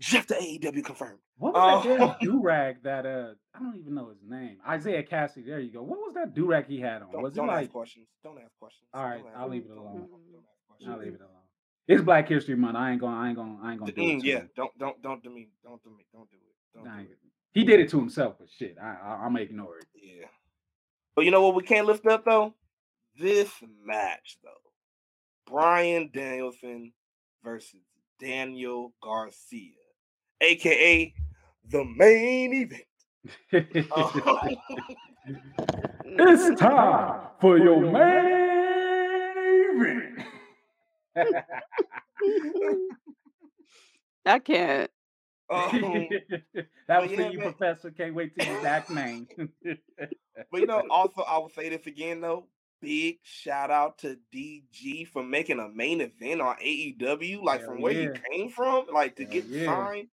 Jeff the AEW confirmed. What was that do-rag that I don't even know his name. Isaiah Cassidy, there you go. What was that do-rag he had on? Don't ask questions. All right, I'll leave it alone. It's Black History Month. I ain't gonna do it. Yeah, don't demean. Don't do it. He did it to himself, but shit, I'm ignoring it. Yeah. But you know what we can't lift up though? This match though. Bryan Danielson versus Daniel Garcia, aka the main event. It's time for your main event. I can't. That was for you, man. Professor. Can't wait to get back, man. But, you know, also, I will say this again, though. Big shout out to DG for making a main event on AEW, like from where you came from, like to get signed.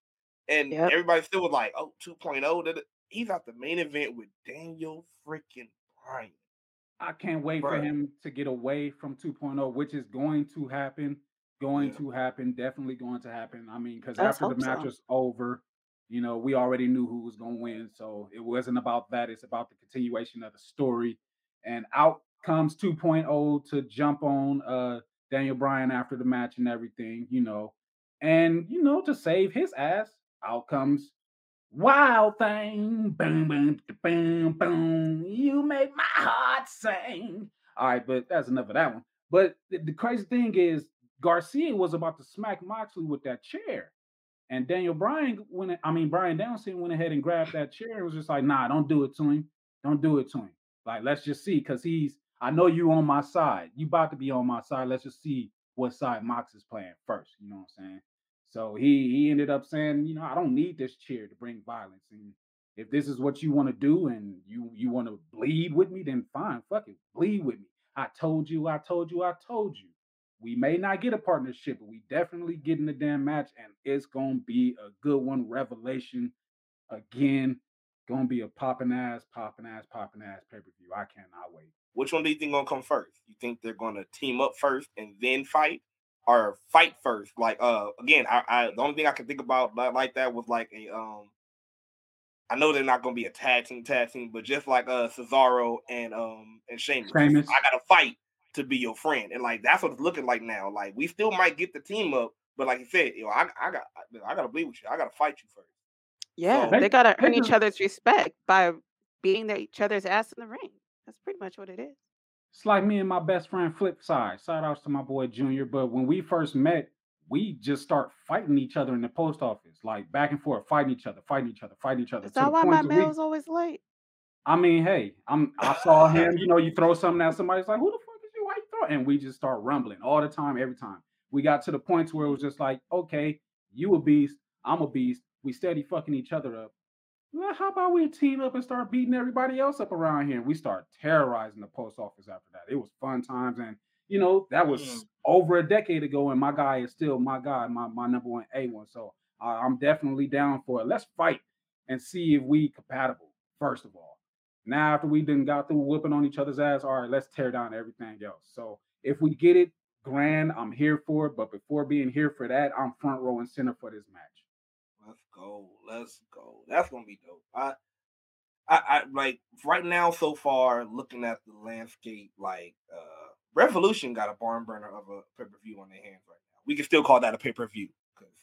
And everybody still was like, oh, 2.0. He's at the main event with Daniel freaking Bryan. I can't wait for him to get away from 2.0, which is going to happen. Definitely going to happen. I mean, because after the match was over, you know, we already knew who was going to win. So it wasn't about that. It's about the continuation of the story. And out comes 2.0 to jump on Daniel Bryan after the match and everything, you know. And, you know, to save his ass, out comes Wild Thing. Boom, boom, boom, boom. You make my heart sing. All right, but that's enough of that one. But the crazy thing is, Garcia was about to smack Moxley with that chair. And Daniel Bryan, Bryan Danielson went ahead and grabbed that chair and was just like, nah, don't do it to him. Don't do it to him. Like, let's just see, because I know you on my side. You about to be on my side. Let's just see what side Mox is playing first. You know what I'm saying? So he ended up saying, you know, I don't need this chair to bring violence. And if this is what you want to do and you want to bleed with me, then fine, fucking bleed with me. I told you. We may not get a partnership, but we definitely getting the damn match, and it's going to be a good one. Revelation, again, going to be a popping ass pay-per-view. I cannot wait. Which one do you think going to come first? You think they're going to team up first and then fight, or fight first? Like, again, I the only thing I can think about like that was like a, I know they're not going to be a tag team, but just like Cesaro and Sheamus. I got to fight to be your friend, and like that's what it's looking like now. Like we still might get the team up, but like you said, you know, I gotta bleed with you. I gotta fight you first. Yeah, so, they gotta earn each other's respect by beating each other's ass in the ring. That's pretty much what it is. It's like me and my best friend Flip Side. Shout outs to my boy Junior. But when we first met, we just start fighting each other in the post office, like back and forth, fighting each other. Is that why my mail is always late? I mean, hey, I saw him. You know, you throw something at somebody, it's like who the fuck? And we just start rumbling all the time, every time. We got to the points where it was just like, okay, you a beast, I'm a beast. We steady fucking each other up. Well, how about we team up and start beating everybody else up around here? And we start terrorizing the post office after that. It was fun times. And, you know, that was over a decade ago. And my guy is still my guy, my number one A1. So I'm definitely down for it. Let's fight and see if we compatible, first of all. Now, after we done got through whooping on each other's ass, all right, let's tear down everything else. So if we get it, grand, I'm here for it. But before being here for that, I'm front row and center for this match. Let's go. That's going to be dope. I like, right now so far, looking at the landscape, like, Revolution got a barn burner of a pay-per-view on their hands right now. We can still call that a pay-per-view. Because,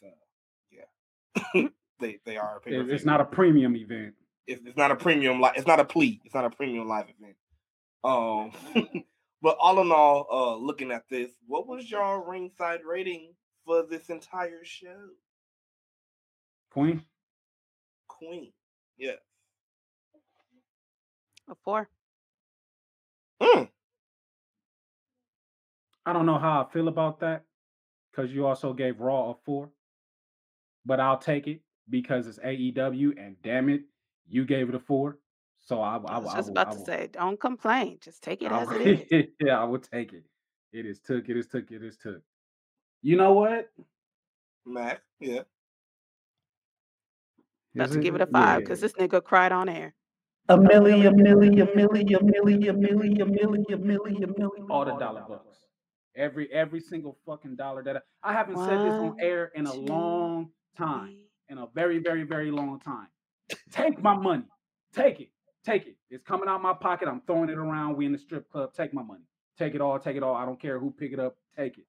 they are a pay-per-view. It's not a premium event. It's not a premium, it's not a plea. It's not a premium live event. But all in all, looking at this, what was your ringside rating for this entire show? Queen. Yeah. A 4. I don't know how I feel about that, because you also gave Raw a 4. But I'll take it because it's AEW, and damn it, you gave it a 4, so I was about to say, don't complain. Just take it as it is. Yeah, I will take it. It is took. You know what? Mac, yeah. About to give it a 5, because this nigga cried on air. A million. All the $1 bucks. Every single fucking dollar that I haven't said this on air in a long time. In a very, very, very long time. Take my money. Take it. It's coming out of my pocket. I'm throwing it around. We in the strip club. Take my money. Take it all. I don't care who pick it up. Take it.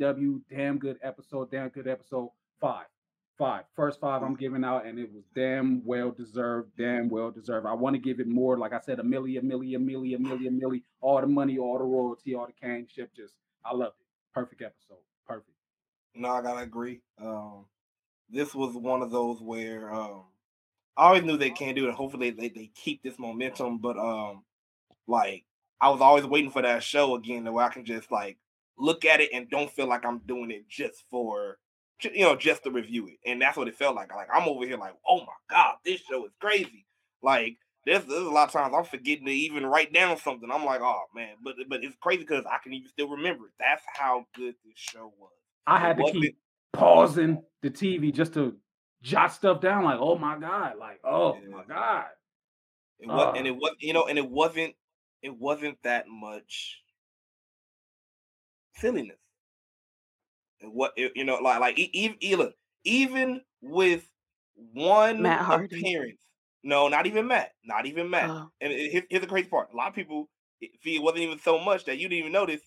AEW, damn good episode. 5. First 5 I'm giving out, and it was damn well deserved. I want to give it more. Like I said, a million. All the money, all the royalty, all the cane ship. Just, I love it. Perfect episode. Perfect. No, I got to agree. This was one of those where... I always knew they can't do it. Hopefully they keep this momentum. But like I was always waiting for that show again, where I can just like look at it and don't feel like I'm doing it just for you know, just to review it. And that's what it felt like. Like, I'm over here like, oh, my God, this show is crazy. Like, there's a lot of times I'm forgetting to even write down something. I'm like, oh, man. But it's crazy because I can even still remember it. That's how good this show was. I had to keep pausing the TV just to jot stuff down. Like, oh, my God. Like, oh, my God. It was, and it was, you know, and it wasn't that much silliness. And what you know, like even with one appearance, no, not even Matt. Oh. And here's the crazy part: a lot of people, it wasn't even so much that you didn't even notice.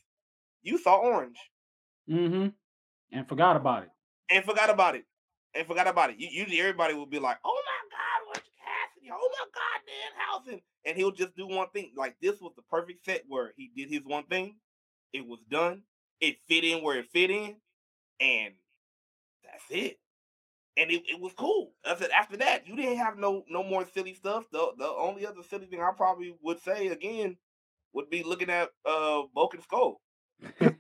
You saw orange, and forgot about it. You, usually, everybody will be like, "Oh my God, Orange Cassidy! Oh my God, Dan Housen!" And he'll just do one thing. Like, this was the perfect set where he did his one thing. It was done. It fit in where it fit in. And that's it. And it was cool. I said, after that, you didn't have no more silly stuff. The only other silly thing I probably would say, again, would be looking at Bulk and Skull. Hey,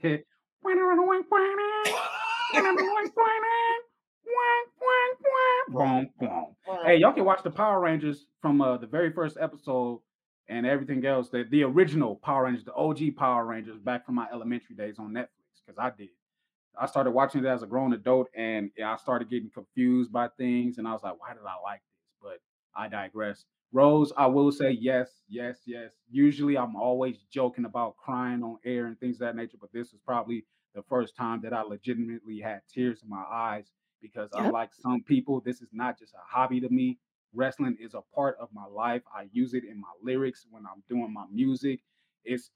y'all can watch the Power Rangers from the very first episode and everything else. The original Power Rangers, the OG Power Rangers back from my elementary days on Netflix, because I did. I started watching it as a grown adult, and I started getting confused by things, and I was like, why did I like this? But I digress. Rose, I will say yes. Usually I'm always joking about crying on air and things of that nature, but this was probably the first time that I legitimately had tears in my eyes, because unlike some people, this is not just a hobby to me. Wrestling is a part of my life. I use it in my lyrics when I'm doing my music. It's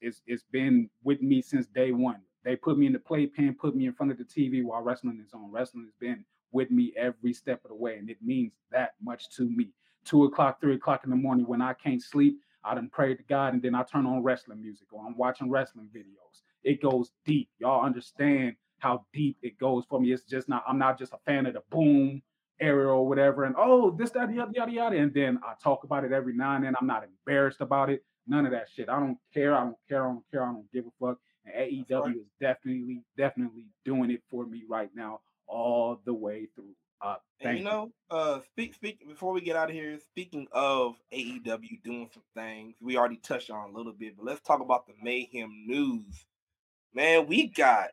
been with me since day one. They put me in the playpen, put me in front of the TV while wrestling is on. Wrestling has been with me every step of the way, and it means that much to me. 2 o'clock, 3 o'clock in the morning when I can't sleep, I done prayed to God, and then I turn on wrestling music, or I'm watching wrestling videos. It goes deep. Y'all understand how deep it goes for me. It's just not, I'm not just a fan of the boom era or whatever, and oh, this, that, yada, yada, yada, and then I talk about it every now and then. I'm not embarrassed about it. None of that shit. I don't care. I don't give a fuck. AEW is definitely doing it for me right now, all the way through. And you know, speak before we get out of here. Speaking of AEW doing some things, we already touched on a little bit, but let's talk about the Mayhem news. Man, we got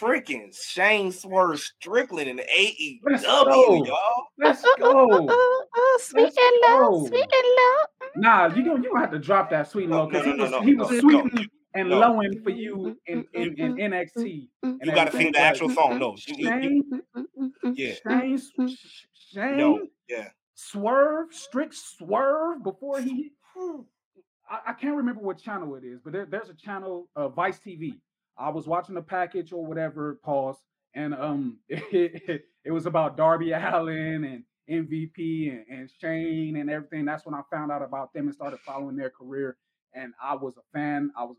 freaking Shane Swerve Strickland in AEW, y'all. Let's go. Sweet and low. Nah, you don't have to drop that sweet and low, because he was sweet and lowing for you in NXT. And you got to sing the actual song. No, Shane. No, yeah. Strict Swerve before he. I can't remember what channel it is, but there's a channel, Vice TV. I was watching a package or whatever. Pause, and it was about Darby Allin and MVP and Shane and everything. That's when I found out about them and started following their career. And I was a fan. I was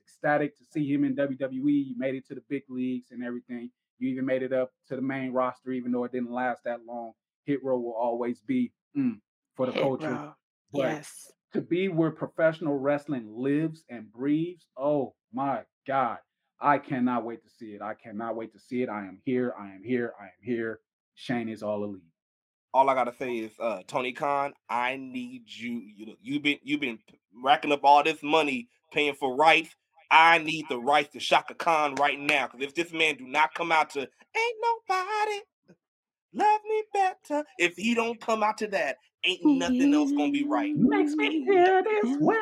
ecstatic to see him in WWE. He made it to the big leagues and everything. You even made it up to the main roster, even though it didn't last that long. Hit Row will always be for the culture. But yes, to be where professional wrestling lives and breathes, oh my God, I cannot wait to see it. I am here. Shane is all elite. All I gotta say is, Tony Khan, I need you. You've been racking up all this money paying for rights. I need the rights to Shaka Khan right now. Because if this man do not come out to "Ain't Nobody Love Me Better," if he don't come out to that, ain't nothing else gonna be right. Makes me feel this way.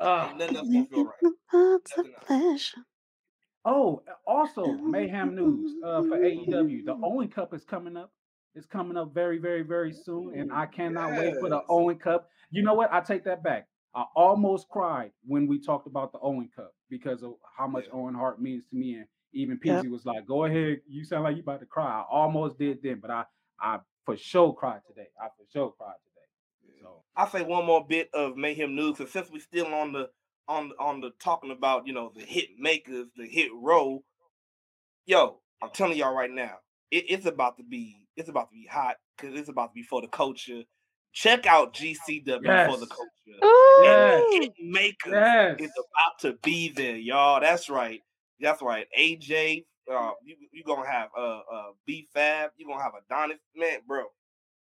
Ain't nothing else gonna feel right. It's a oh, also Mayhem news for AEW. The Owen Cup is coming up. It's coming up very, very, very soon, and I cannot wait for the Owen Cup. You know what? I take that back. I almost cried when we talked about the Owen Cup because of how much Owen Hart means to me, and even Peasy was like, "Go ahead, you sound like you about to cry." I almost did then, but I for sure cried today. So I'll say one more bit of Mayhem news, because since we're still on the talking about, you know, the hit makers, the hit row. Yo, I'm telling y'all right now, it's about to be hot, because it's about to be for the culture. Check out GCW for the culture. And the Hitmakers is about to be there, y'all. That's right. AJ You gonna have a B Fab. You gonna have Adonis, man, bro.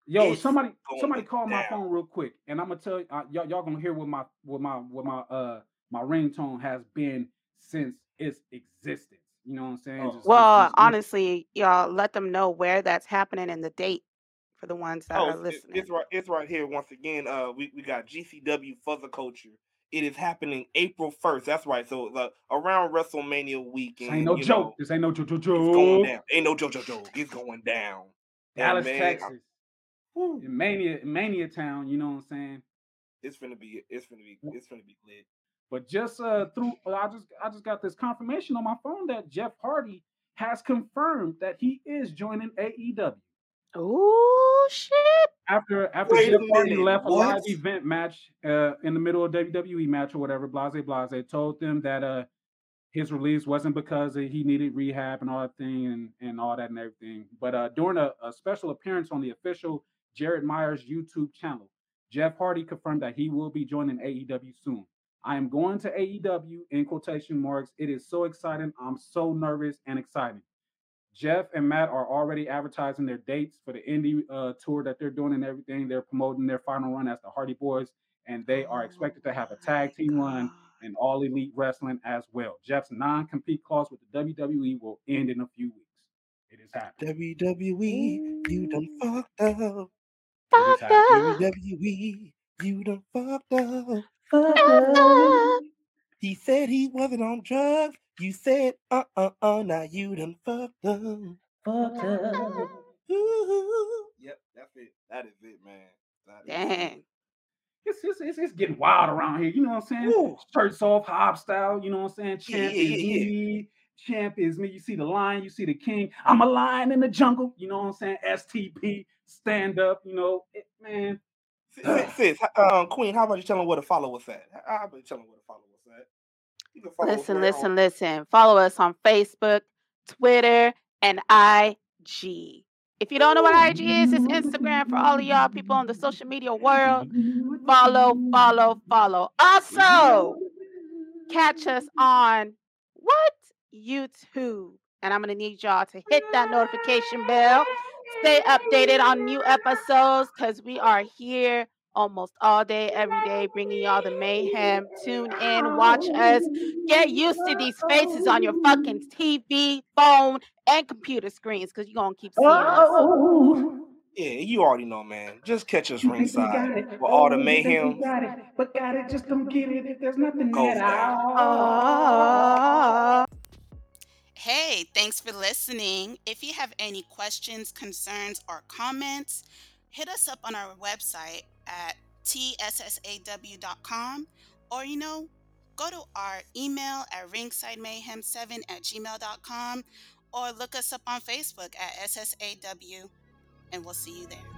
Yo, somebody call my phone real quick, and I'm gonna tell y'all gonna hear what my ringtone has been since its existence. You know what I'm saying? Honestly, y'all let them know where that's happening and the date for the ones that are listening. It's right here once again. We got GCW Fuzzer Culture. It is happening April 1st. That's right. So around WrestleMania weekend. This ain't no joke. This ain't no joke. It's going down. Ain't no joke. It's going down. Dallas, Texas. In Mania Town, you know what I'm saying? It's gonna be lit. But just I just got this confirmation on my phone that Jeff Hardy has confirmed that he is joining AEW. Oh shit! After Jeff Hardy left a live event match in the middle of WWE match or whatever, Blase told them that his release wasn't because he needed rehab and all that thing and all that and everything. But during a special appearance on the official Jared Myers YouTube channel, Jeff Hardy confirmed that he will be joining AEW soon. I am going to AEW in quotation marks. It is so exciting. I'm so nervous and excited. Jeff and Matt are already advertising their dates for the indie tour that they're doing and everything. They're promoting their final run as the Hardy Boys, and they are expected to have a tag team run and All Elite Wrestling as well. Jeff's non-compete clause with the WWE will end in a few weeks. It is happening. WWE, you done fucked up. Fucked up. WWE, you done fucked up. He said he wasn't on drugs. You said, now you done fucked up. Fucked up. Yep, that's it. That is it, man. Dang. It's getting wild around here. You know what I'm saying? Ooh. Shirts off, Hob style. You know what I'm saying? Champ is me. Champ is me. You see the lion. You see the king. I'm a lion in the jungle. You know what I'm saying? STP, stand up. You know, man. Sis, Queen, how about you telling where to follow us at? Listen. Follow us on Facebook, Twitter, and IG. If you don't know what IG is, it's Instagram for all of y'all people on the social media world. Follow. Also, catch us on YouTube. And I'm going to need y'all to hit that notification bell. Stay updated on new episodes because we are here almost all day, every day, bringing y'all the mayhem. Tune in, watch us. Get used to these faces on your fucking TV, phone, and computer screens because you're going to keep seeing us. Yeah, you already know, man. Just catch us ringside for all the mayhem. Got it, just don't get it if there's nothing at all. Hey, thanks for listening. If you have any questions, concerns, or comments, hit us up on our website at tssaw.com or, go to our email at ringsidemayhem7@gmail.com or look us up on Facebook at SSAW, and we'll see you there.